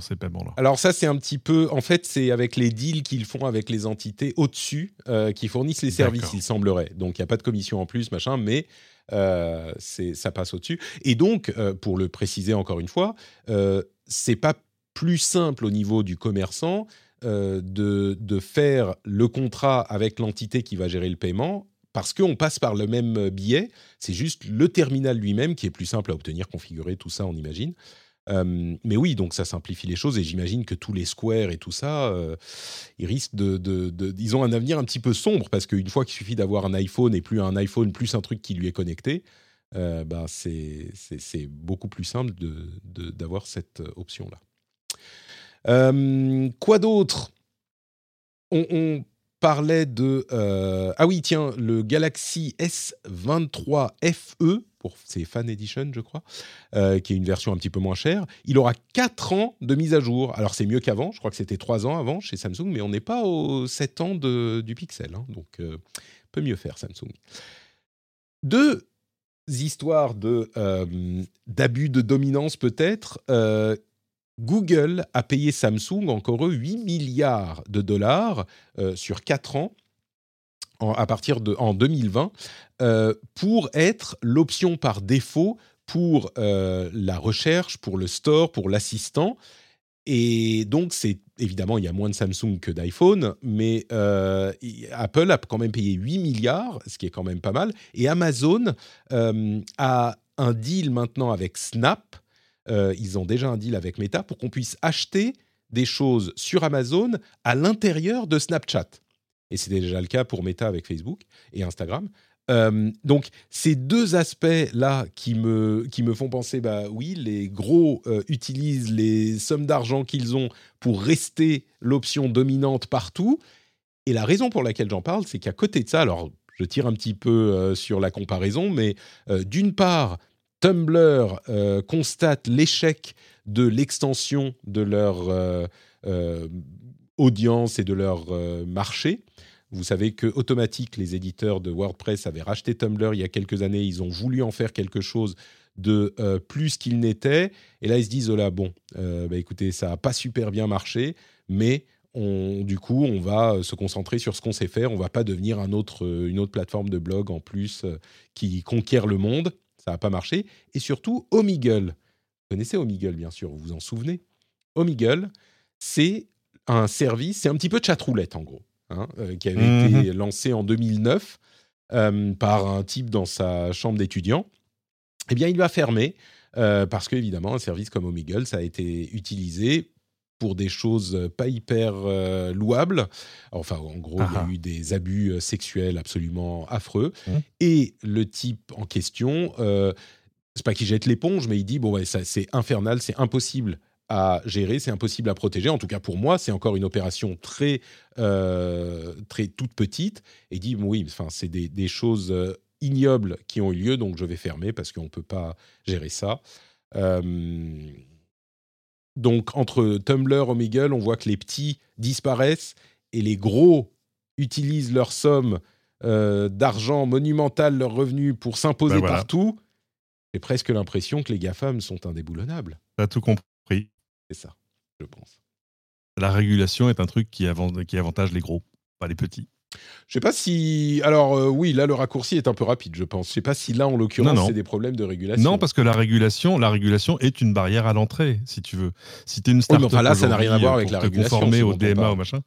ces paiements-là. Alors ça, c'est un petit peu... En fait, c'est avec les deals qu'ils font avec les entités au-dessus qui fournissent les services, il semblerait. Donc, il n'y a pas de commission en plus, machin, mais ça passe au-dessus. Et donc, pour le préciser encore une fois, c'est pas plus simple au niveau du commerçant de faire le contrat avec l'entité qui va gérer le paiement, parce qu'on passe par le même billet. C'est juste le terminal lui-même qui est plus simple à obtenir, configurer, tout ça, on imagine. Mais oui, donc ça simplifie les choses, et j'imagine que tous les squares et tout ça, ils risquent ils ont un avenir un petit peu sombre, parce qu'une fois qu'il suffit d'avoir un iPhone et plus un iPhone plus un truc qui lui est connecté, c'est beaucoup plus simple d'avoir cette option-là. Quoi d'autre ? On parlait de... ah oui, tiens, le Galaxy S23 FE, pour ses Fan Edition, je crois, qui est une version un petit peu moins chère. Il aura 4 ans de mise à jour. Alors, c'est mieux qu'avant. Je crois que c'était 3 ans avant chez Samsung, mais on n'est pas aux 7 ans du Pixel. Hein, donc, peut mieux faire, Samsung. 2 histoires d'abus de dominance, peut-être. Google a payé Samsung, encore eux, 8 milliards de dollars sur 4 ans, en 2020, pour être l'option par défaut pour la recherche, pour le store, pour l'assistant. Et donc, c'est, évidemment, il y a moins de Samsung que d'iPhone, mais Apple a quand même payé 8 milliards, ce qui est quand même pas mal. Et Amazon a un deal maintenant avec Snap. Ils ont déjà un deal avec Meta pour qu'on puisse acheter des choses sur Amazon à l'intérieur de Snapchat. Et c'est déjà le cas pour Meta avec Facebook et Instagram. Donc, ces 2 aspects-là qui me font penser, bah oui, les gros utilisent les sommes d'argent qu'ils ont pour rester l'option dominante partout. Et la raison pour laquelle j'en parle, c'est qu'à côté de ça, alors je tire un petit peu sur la comparaison, mais d'une part... Tumblr constate l'échec de l'extension de leur audience et de leur marché. Vous savez que Automatic, les éditeurs de WordPress, avaient racheté Tumblr il y a quelques années. Ils ont voulu en faire quelque chose de plus qu'il n'était. Et là, ils se disent, oh là, bon, écoutez, ça n'a pas super bien marché, mais on va se concentrer sur ce qu'on sait faire. On ne va pas devenir une autre plateforme de blog en plus qui conquiert le monde. Ça n'a pas marché. Et surtout, Omegle. Vous connaissez Omegle, bien sûr, vous vous en souvenez. Omegle, c'est un service, c'est un petit peu chatroulette, en gros, hein, qui avait été lancé en 2009 par un type dans sa chambre d'étudiant. Eh bien, il va fermer parce qu'évidemment, un service comme Omegle, ça a été utilisé pour des choses pas hyper louables. Enfin, en gros, il y a eu des abus sexuels absolument affreux. Et le type en question, c'est pas qu'il jette l'éponge, mais il dit, ça, c'est infernal, c'est impossible à gérer, c'est impossible à protéger. En tout cas, pour moi, c'est encore une opération très, très toute petite. Et il dit, c'est des choses ignobles qui ont eu lieu, donc je vais fermer parce qu'on ne peut pas gérer ça. Donc, entre Tumblr, Omegle, on voit que les petits disparaissent et les gros utilisent leur somme d'argent monumentale, leurs revenus, pour s'imposer partout. J'ai presque l'impression que les GAFAM sont indéboulonnables. T'as tout compris. C'est ça, je pense. La régulation est un truc qui avantage les gros, pas les petits. Je sais pas si... Alors oui, là, le raccourci est un peu rapide, je pense. Je sais pas si là, en l'occurrence, non. C'est des problèmes de régulation. Non, parce que la régulation est une barrière à l'entrée, si tu veux. Si tu es une start-up là, ça n'a rien à voir avec la régulation. Pour te conformer au DMA ou machin.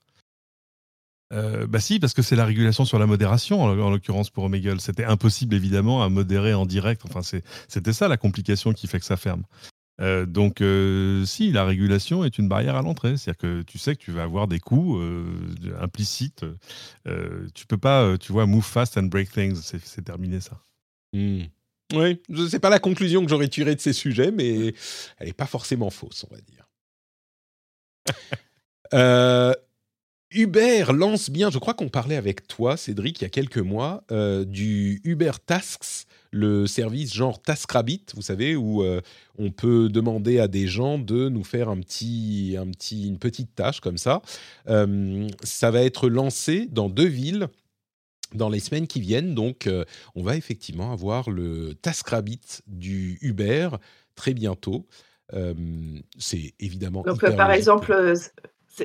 Si, parce que c'est la régulation sur la modération, en l'occurrence pour Omegle. C'était impossible, évidemment, à modérer en direct. Enfin, c'était ça la complication qui fait que ça ferme. Si, la régulation est une barrière à l'entrée. C'est-à-dire que tu sais que tu vas avoir des coûts implicites. Tu peux pas, move fast and break things. C'est terminé, ça. Oui, c'est pas la conclusion que j'aurais tirée de ces sujets, mais elle n'est pas forcément fausse, on va dire. Uber lance bien, je crois qu'on parlait avec toi, Cédric, il y a quelques mois, du Uber Tasks, le service genre Taskrabbit, vous savez, où on peut demander à des gens de nous faire une petite tâche comme ça. Ça va être lancé dans 2 villes dans les semaines qui viennent, donc on va effectivement avoir le Taskrabbit du Uber très bientôt. C'est évidemment... Donc par exemple...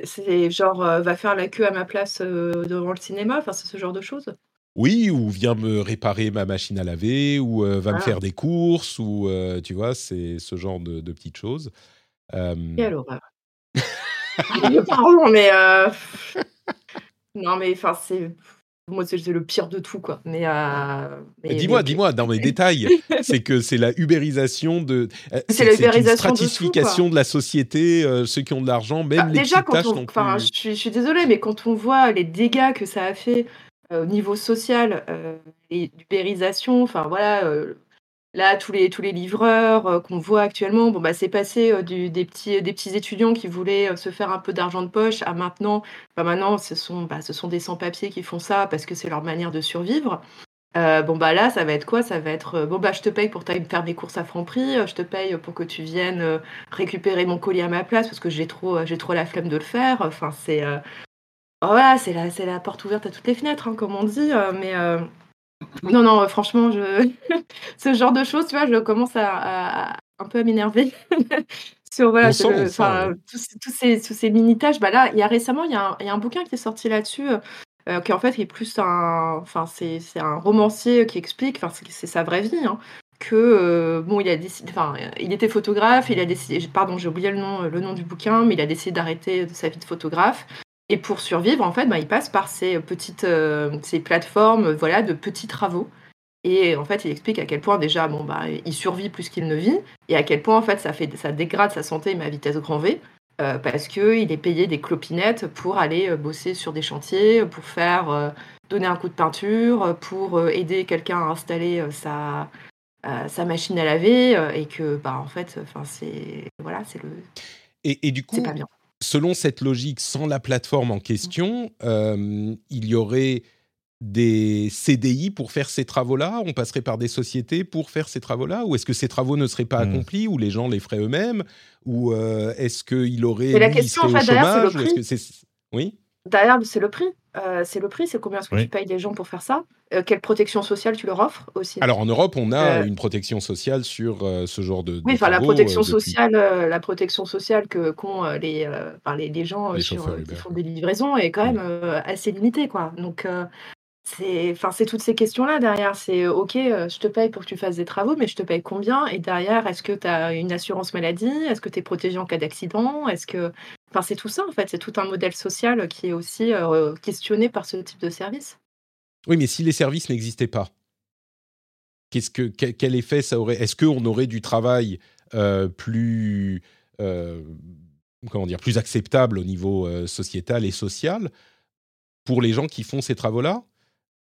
C'est genre, va faire la queue à ma place devant le cinéma, enfin, c'est ce genre de choses. Oui, ou viens me réparer ma machine à laver, ou va me faire des courses, ou c'est ce genre de petites choses. Quelle horreur. Pardon, mais non, mais enfin, c'est. Moi, c'est le pire de tout, quoi. Mais dis-moi, dans les détails, c'est que c'est la ubérisation de... c'est une stratification de la société, ceux qui ont de l'argent, même les petites tâches non plus. Enfin, je suis désolée, mais quand on voit les dégâts que ça a fait au niveau social, et l'ubérisation, enfin, voilà, là, tous les livreurs qu'on voit actuellement, bon, bah, c'est passé des petits étudiants qui voulaient se faire un peu d'argent de poche à maintenant. Bah, maintenant, ce sont des sans-papiers qui font ça parce que c'est leur manière de survivre. Bon, bah, là, ça va être quoi ? Ça va être, bon, bah, je te paye pour faire mes courses à Franprix, je te paye pour que tu viennes récupérer mon colis à ma place parce que j'ai trop la flemme de le faire. Enfin, c'est... voilà, c'est la porte ouverte à toutes les fenêtres, hein, comme on dit, mais... Non, franchement, ce genre de choses, tu vois, je commence à un peu à m'énerver sur voilà, tous ces mini tâches. Bah là, il y a récemment un bouquin qui est sorti là-dessus, qui en fait est plus c'est un romancier qui explique, enfin c'est sa vraie vie, hein, que bon, il a décidé, enfin il était photographe, il a décidé, pardon, j'ai oublié le nom du bouquin, mais il a décidé d'arrêter de sa vie de photographe. Et pour survivre, en fait, bah, il passe par ces plateformes, voilà, de petits travaux. Et en fait, il explique à quel point déjà, bon, bah, il survit plus qu'il ne vit, et à quel point en fait, ça dégrade sa santé, mais à vitesse grand V, parce que il est payé des clopinettes pour aller bosser sur des chantiers, pour faire donner un coup de peinture, pour aider quelqu'un à installer sa machine à laver, et que, bah, en fait, enfin, c'est voilà, c'est le. Et du coup. C'est pas bien. Selon cette logique, sans la plateforme en question, il y aurait des CDI pour faire ces travaux-là ? On passerait par des sociétés pour faire ces travaux-là ? Ou est-ce que ces travaux ne seraient pas accomplis ? Ou les gens les feraient eux-mêmes ? Ou est-ce qu'il aurait... Mais la question, en fait, derrière, c'est le prix. Oui ? Derrière, c'est le prix. C'est combien est-ce que tu payes les gens pour faire ça ? Quelle protection sociale tu leur offres aussi ? Alors en Europe, on a une protection sociale sur ce genre de oui, enfin la protection sociale, qu'ont les gens qui font des livraisons est quand même assez limitée, quoi. Donc c'est toutes ces questions-là derrière. C'est ok, je te paye pour que tu fasses des travaux, mais je te paye combien ? Et derrière, est-ce que tu as une assurance maladie ? Est-ce que tu es protégé en cas d'accident ? Est-ce que enfin, c'est tout ça, en fait. C'est tout un modèle social qui est aussi questionné par ce type de service. Oui, mais si les services n'existaient pas, quel effet ça aurait ? Est-ce qu'on aurait du travail plus acceptable au niveau sociétal et social pour les gens qui font ces travaux-là ?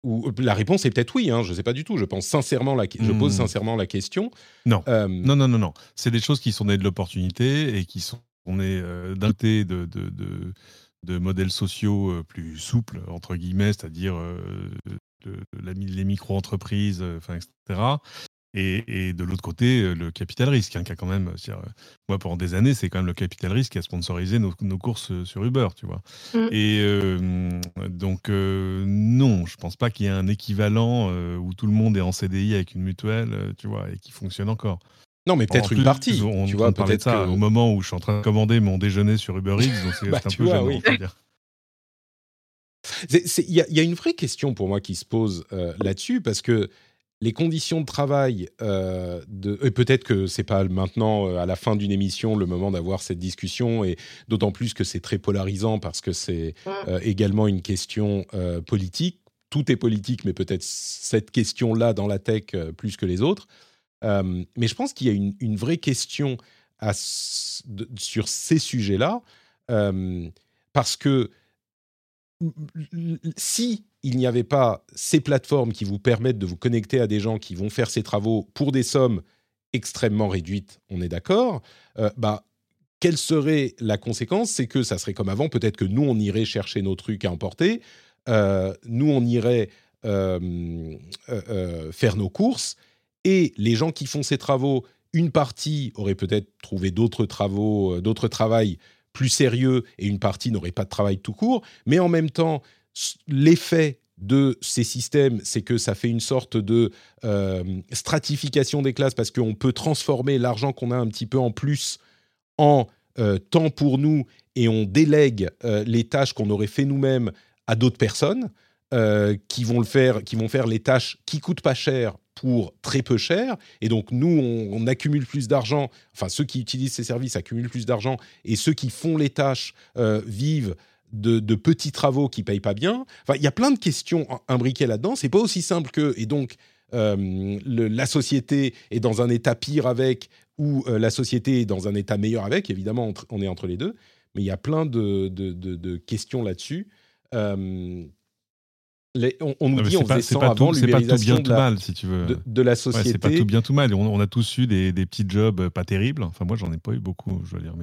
Ou, la réponse est peut-être oui, hein, je ne sais pas du tout. Je pose sincèrement la question. Non. Non. C'est des choses qui sont nées de l'opportunité et qui sont... On est doté de modèles sociaux plus souples, entre guillemets, c'est-à-dire les micro-entreprises, etc. Et de l'autre côté, le capital risque, hein, qui a quand même... moi, pendant des années, c'est quand même le capital risque qui a sponsorisé nos courses sur Uber, tu vois. Et non, je ne pense pas qu'il y ait un équivalent où tout le monde est en CDI avec une mutuelle, tu vois, et qui fonctionne encore. Non, mais peut-être une partie. Tu vois, peut-être ça au moment où je suis en train de commander mon déjeuner sur Uber Eats, donc c'est un peu gênant, on peut dire. Il y a une vraie question pour moi qui se pose là-dessus, parce que les conditions de travail, et peut-être que c'est pas maintenant, à la fin d'une émission, le moment d'avoir cette discussion, et d'autant plus que c'est très polarisant parce que c'est également une question politique. Tout est politique, mais peut-être cette question-là dans la tech plus que les autres. Mais je pense qu'il y a une vraie question sur ces sujets-là, parce que si il n'y avait pas ces plateformes qui vous permettent de vous connecter à des gens qui vont faire ces travaux pour des sommes extrêmement réduites, on est d'accord, quelle serait la conséquence ? C'est que ça serait comme avant, peut-être que nous, on irait chercher nos trucs à emporter, nous, on irait faire nos courses, et les gens qui font ces travaux, une partie aurait peut-être trouvé d'autres travails plus sérieux, et une partie n'aurait pas de travail tout court. Mais en même temps, l'effet de ces systèmes, c'est que ça fait une sorte de stratification des classes, parce qu'on peut transformer l'argent qu'on a un petit peu en plus en temps pour nous, et on délègue les tâches qu'on aurait fait nous-mêmes à d'autres personnes qui vont faire les tâches qui coûtent pas cher pour très peu cher. Et donc, nous, on accumule plus d'argent. Enfin, ceux qui utilisent ces services accumulent plus d'argent. Et ceux qui font les tâches vivent de petits travaux qui ne payent pas bien. Enfin, il y a plein de questions imbriquées là-dedans. Ce n'est pas aussi simple que... Et donc, la société est dans un état pire avec, ou la société est dans un état meilleur avec. Évidemment, on est entre les deux. Mais il y a plein de questions là-dessus. On nous dit, on descend avant l'ubérisation de la société. Ouais, c'est pas tout bien, tout mal. On a tous eu des petits jobs pas terribles. Enfin, moi, j'en ai pas eu beaucoup, je veux dire.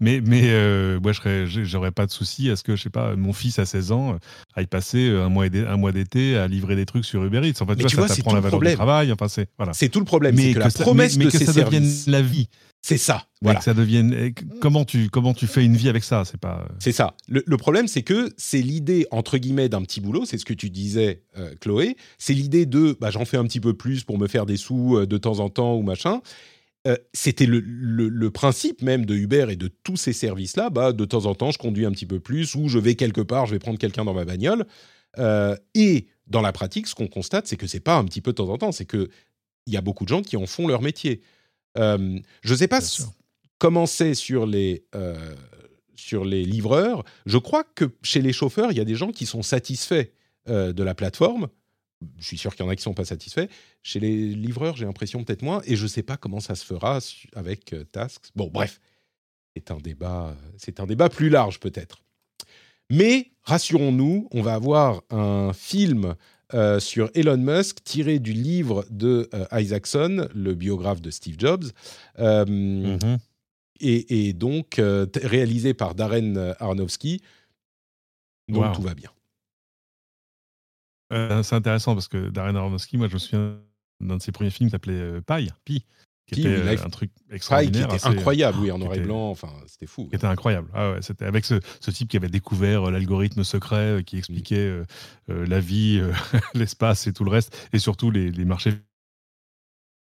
Mais moi, j'aurais pas de souci à ce que, je sais pas, mon fils à 16 ans aille passer un mois d'été à livrer des trucs sur Uber Eats. En fait, ça t'apprend la valeur du travail. Enfin, c'est tout le problème. Mais c'est que la promesse de ces services... devienne la vie. C'est ça. Voilà. Que ça devienne... Comment tu fais une vie avec ça? C'est pas. C'est ça. Le problème, c'est que c'est l'idée, entre guillemets, d'un petit boulot. C'est ce que tu disais, Chloé. C'est l'idée de j'en fais un petit peu plus pour me faire des sous de temps en temps ou machin. C'était le principe même de Uber et de tous ces services-là. De temps en temps, je conduis un petit peu plus ou je vais quelque part, je vais prendre quelqu'un dans ma bagnole. Et dans la pratique, ce qu'on constate, c'est que c'est pas un petit peu de temps en temps. C'est qu'il y a beaucoup de gens qui en font leur métier. Je ne sais pas comment c'est sur les livreurs. Je crois que chez les chauffeurs, il y a des gens qui sont satisfaits de la plateforme. Je suis sûr qu'il y en a qui ne sont pas satisfaits. Chez les livreurs, j'ai l'impression peut-être moins. Et je ne sais pas comment ça se fera avec Tasks. Bon, bref, c'est un débat plus large peut-être. Mais rassurons-nous, on va avoir un film... sur Elon Musk, tiré du livre de Isaacson, le biographe de Steve Jobs, et donc réalisé par Darren Aronofsky. Donc tout va bien. C'est intéressant parce que Darren Aronofsky, moi je me souviens d'un de ses premiers films qui s'appelait Pi. Qui était un truc extraordinaire. Qui était incroyable, en noir et blanc, enfin, c'était fou. Qui était incroyable. Ah ouais, c'était avec ce type qui avait découvert l'algorithme secret qui expliquait la vie, l'espace et tout le reste, et surtout les marchés.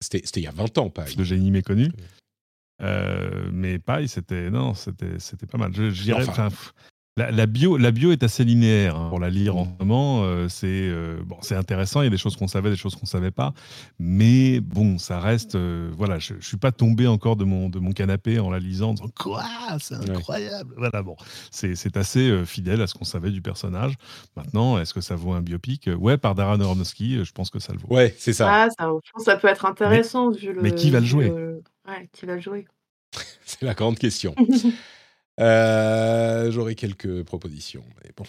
C'était il y a 20 ans, Paille. De génie méconnu. Mais Paille, c'était pas mal. Je dirais... Enfin, la bio est assez linéaire pour la lire en ce moment. C'est intéressant. Il y a des choses qu'on savait, des choses qu'on savait pas. Mais bon, ça reste. Je suis pas tombé encore de mon canapé en la lisant, en disant quoi, c'est incroyable. Ouais. Voilà, bon, c'est assez fidèle à ce qu'on savait du personnage. Maintenant, est-ce que ça vaut un biopic? Ouais, par Darren Aronofsky, je pense que ça le vaut. Ouais, c'est ça. Je pense que ça peut être intéressant vu le. Mais qui va le jouer? Qui va le jouer? C'est la grande question. J'aurais quelques propositions, mais bon.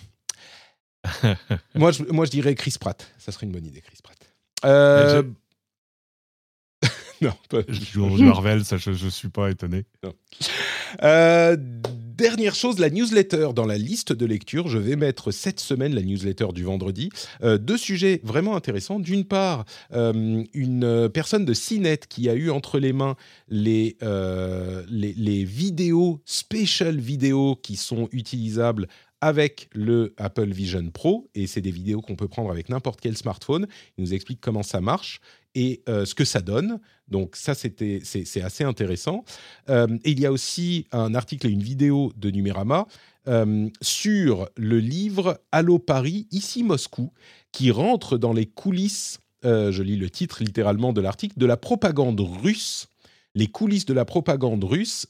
moi, je dirais Chris Pratt. Ça serait une bonne idée, Chris Pratt. Non, pas... Je joue en Marvel, ça, je ne suis pas étonné. Non. Dernière chose, la newsletter. Dans la liste de lecture, je vais mettre cette semaine la newsletter du vendredi. Deux sujets vraiment intéressants. D'une part, une personne de CNET qui a eu entre les mains les vidéos, special vidéos qui sont utilisables avec le Apple Vision Pro. Et c'est des vidéos qu'on peut prendre avec n'importe quel smartphone. Il nous explique comment ça marche et ce que ça donne. Donc ça, c'est assez intéressant. Et il y a aussi un article et une vidéo de Numérama sur le livre « Allô Paris, ici Moscou », qui rentre dans les coulisses, je lis le titre littéralement de l'article, de la propagande russe. Les coulisses de la propagande russe,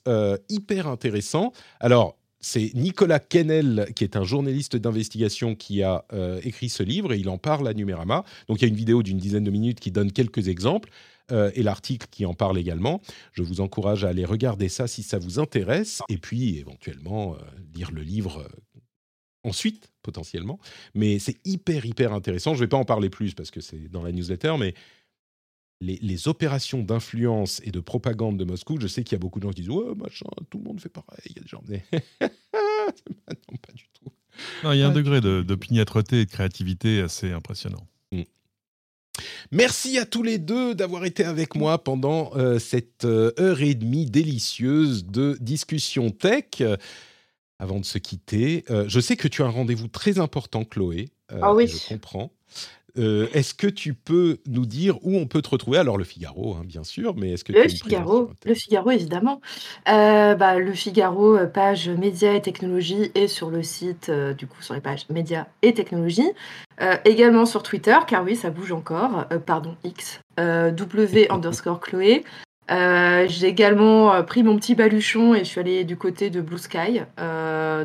hyper intéressant. Alors, c'est Nicolas Kennel, qui est un journaliste d'investigation, qui a écrit ce livre et il en parle à Numérama. Donc, il y a une vidéo d'une dizaine de minutes qui donne quelques exemples et l'article qui en parle également. Je vous encourage à aller regarder ça si ça vous intéresse et puis éventuellement lire le livre ensuite, potentiellement. Mais c'est hyper, hyper intéressant. Je ne vais pas en parler plus parce que c'est dans la newsletter, mais les opérations d'influence et de propagande de Moscou, je sais qu'il y a beaucoup de gens qui disent « Ouais, machin, tout le monde fait pareil. » Il y a des gens non, pas du tout. Non, il y a un degré de opiniâtreté et de créativité assez impressionnant. Merci à tous les deux d'avoir été avec moi pendant cette heure et demie délicieuse de discussion tech. Avant de se quitter, je sais que tu as un rendez-vous très important, Chloé. Ah oui. Je comprends. Est-ce que tu peux nous dire où on peut te retrouver? Alors, le Figaro, hein, bien sûr, mais est-ce que tu as une présence? Le Figaro, évidemment. Le Figaro, page médias et technologies, et sur le site, du coup, sur les pages médias et technologies. Également sur Twitter, car oui, ça bouge encore. X. W_Chloé. J'ai également pris mon petit baluchon et je suis allée du côté de Blue Sky.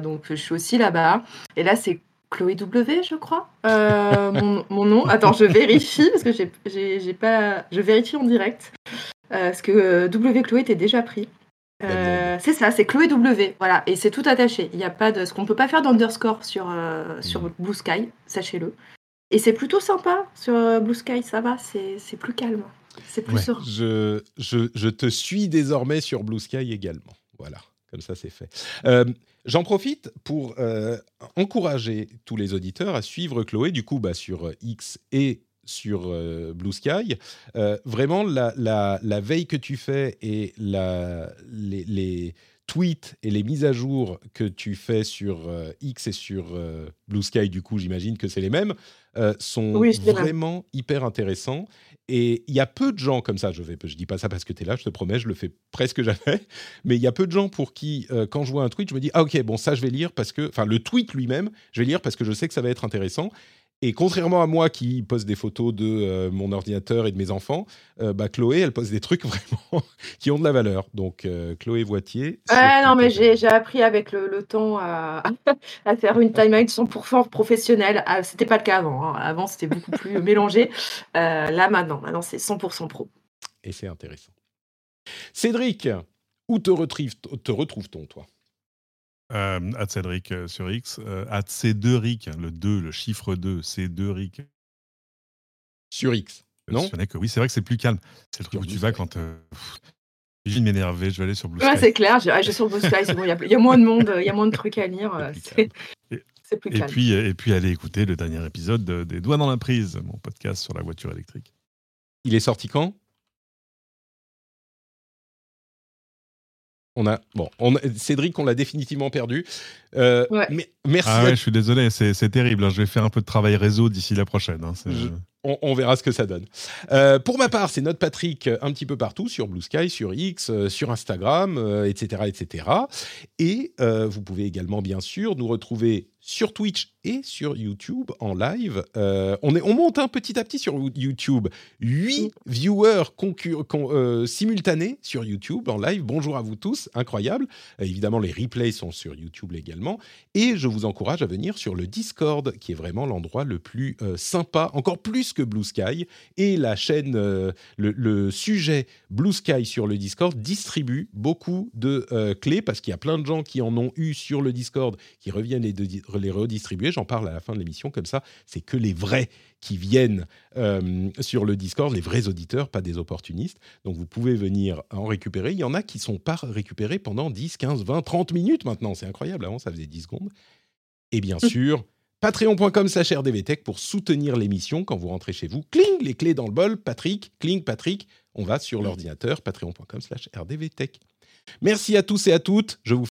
Donc, je suis aussi là-bas. Et là, c'est Chloé W, je crois, mon nom. Attends, je vérifie parce que j'ai pas. Je vérifie en direct parce que W Chloé était déjà pris. C'est ça, c'est Chloé W. Voilà, et c'est tout attaché. Il y a pas de ce qu'on peut pas faire d'underscore sur Blue Sky, sachez-le. Et c'est plutôt sympa sur Blue Sky, ça va, c'est plus calme, c'est plus serein. Je te suis désormais sur Blue Sky également. Voilà. Comme ça, c'est fait. J'en profite pour encourager tous les auditeurs à suivre Chloé, du coup, sur X et sur Blue Sky. Vraiment, la veille que tu fais et les tweets et les mises à jour que tu fais sur X et sur Blue Sky, du coup, j'imagine que c'est les mêmes, sont vraiment hyper intéressants. Et il y a peu de gens comme ça, je dis pas ça parce que tu es là, je te promets, je le fais presque jamais, mais il y a peu de gens pour qui, quand je vois un tweet, je me dis « Ah ok, bon ça je vais lire parce que... » Enfin, le tweet lui-même, je vais lire parce que je sais que ça va être intéressant. Et contrairement à moi qui poste des photos de mon ordinateur et de mes enfants, Chloé, elle poste des trucs vraiment qui ont de la valeur. Donc, Chloé Voitier... non, mais j'ai appris avec le temps à faire une timeline 100% professionnelle. Ah, c'était pas le cas avant. Hein. Avant, c'était beaucoup plus mélangé. Là, maintenant, c'est 100% pro. Et c'est intéressant. Cédric, où te retrouve-t-on, toi ? @Cédric sur X, @Cédric, le 2, le chiffre 2, Cédric. Sur X, non que, oui, c'est vrai que c'est plus calme. C'est le truc où tu vas quand... J'ai envie de m'énerver, je vais aller sur Blue Sky. C'est clair, je vais sur Blue Sky, c'est bon, il y a moins de monde, il y a moins de trucs à lire, c'est plus calme. Et puis allez écouter le dernier épisode des Doigts dans la prise, mon podcast sur la voiture électrique. Il est sorti quand ? Cédric, on l'a définitivement perdu. Mais merci. Ah ouais, je suis désolé, c'est terrible. Je vais faire un peu de travail réseau d'ici la prochaine. On verra ce que ça donne. Pour ma part, c'est notre Patrick un petit peu partout, sur Blue Sky, sur X, sur Instagram, etc., etc. Et vous pouvez également, bien sûr, nous retrouver sur Twitch et sur YouTube en live. On monte petit à petit sur YouTube. 8 viewers simultanés sur YouTube en live. Bonjour à vous tous, incroyable. Évidemment, les replays sont sur YouTube également. Et je vous encourage à venir sur le Discord, qui est vraiment l'endroit le plus sympa, encore plus que Blue Sky. Et la chaîne, le sujet Blue Sky sur le Discord distribue beaucoup de clés, parce qu'il y a plein de gens qui en ont eu sur le Discord, qui reviennent les redistribuer. J'en parle à la fin de l'émission, comme ça, c'est que les vrais qui viennent sur le Discord, les vrais auditeurs, pas des opportunistes. Donc, vous pouvez venir en récupérer. Il y en a qui ne sont pas récupérés pendant 10, 15, 20, 30 minutes maintenant. C'est incroyable. Avant, ça faisait 10 secondes. Et bien sûr, patreon.com/rdvtech pour soutenir l'émission quand vous rentrez chez vous. Cling, les clés dans le bol. Patrick, cling, Patrick. On va sur l'ordinateur, patreon.com/rdvtech. Merci à tous et à toutes. Je vous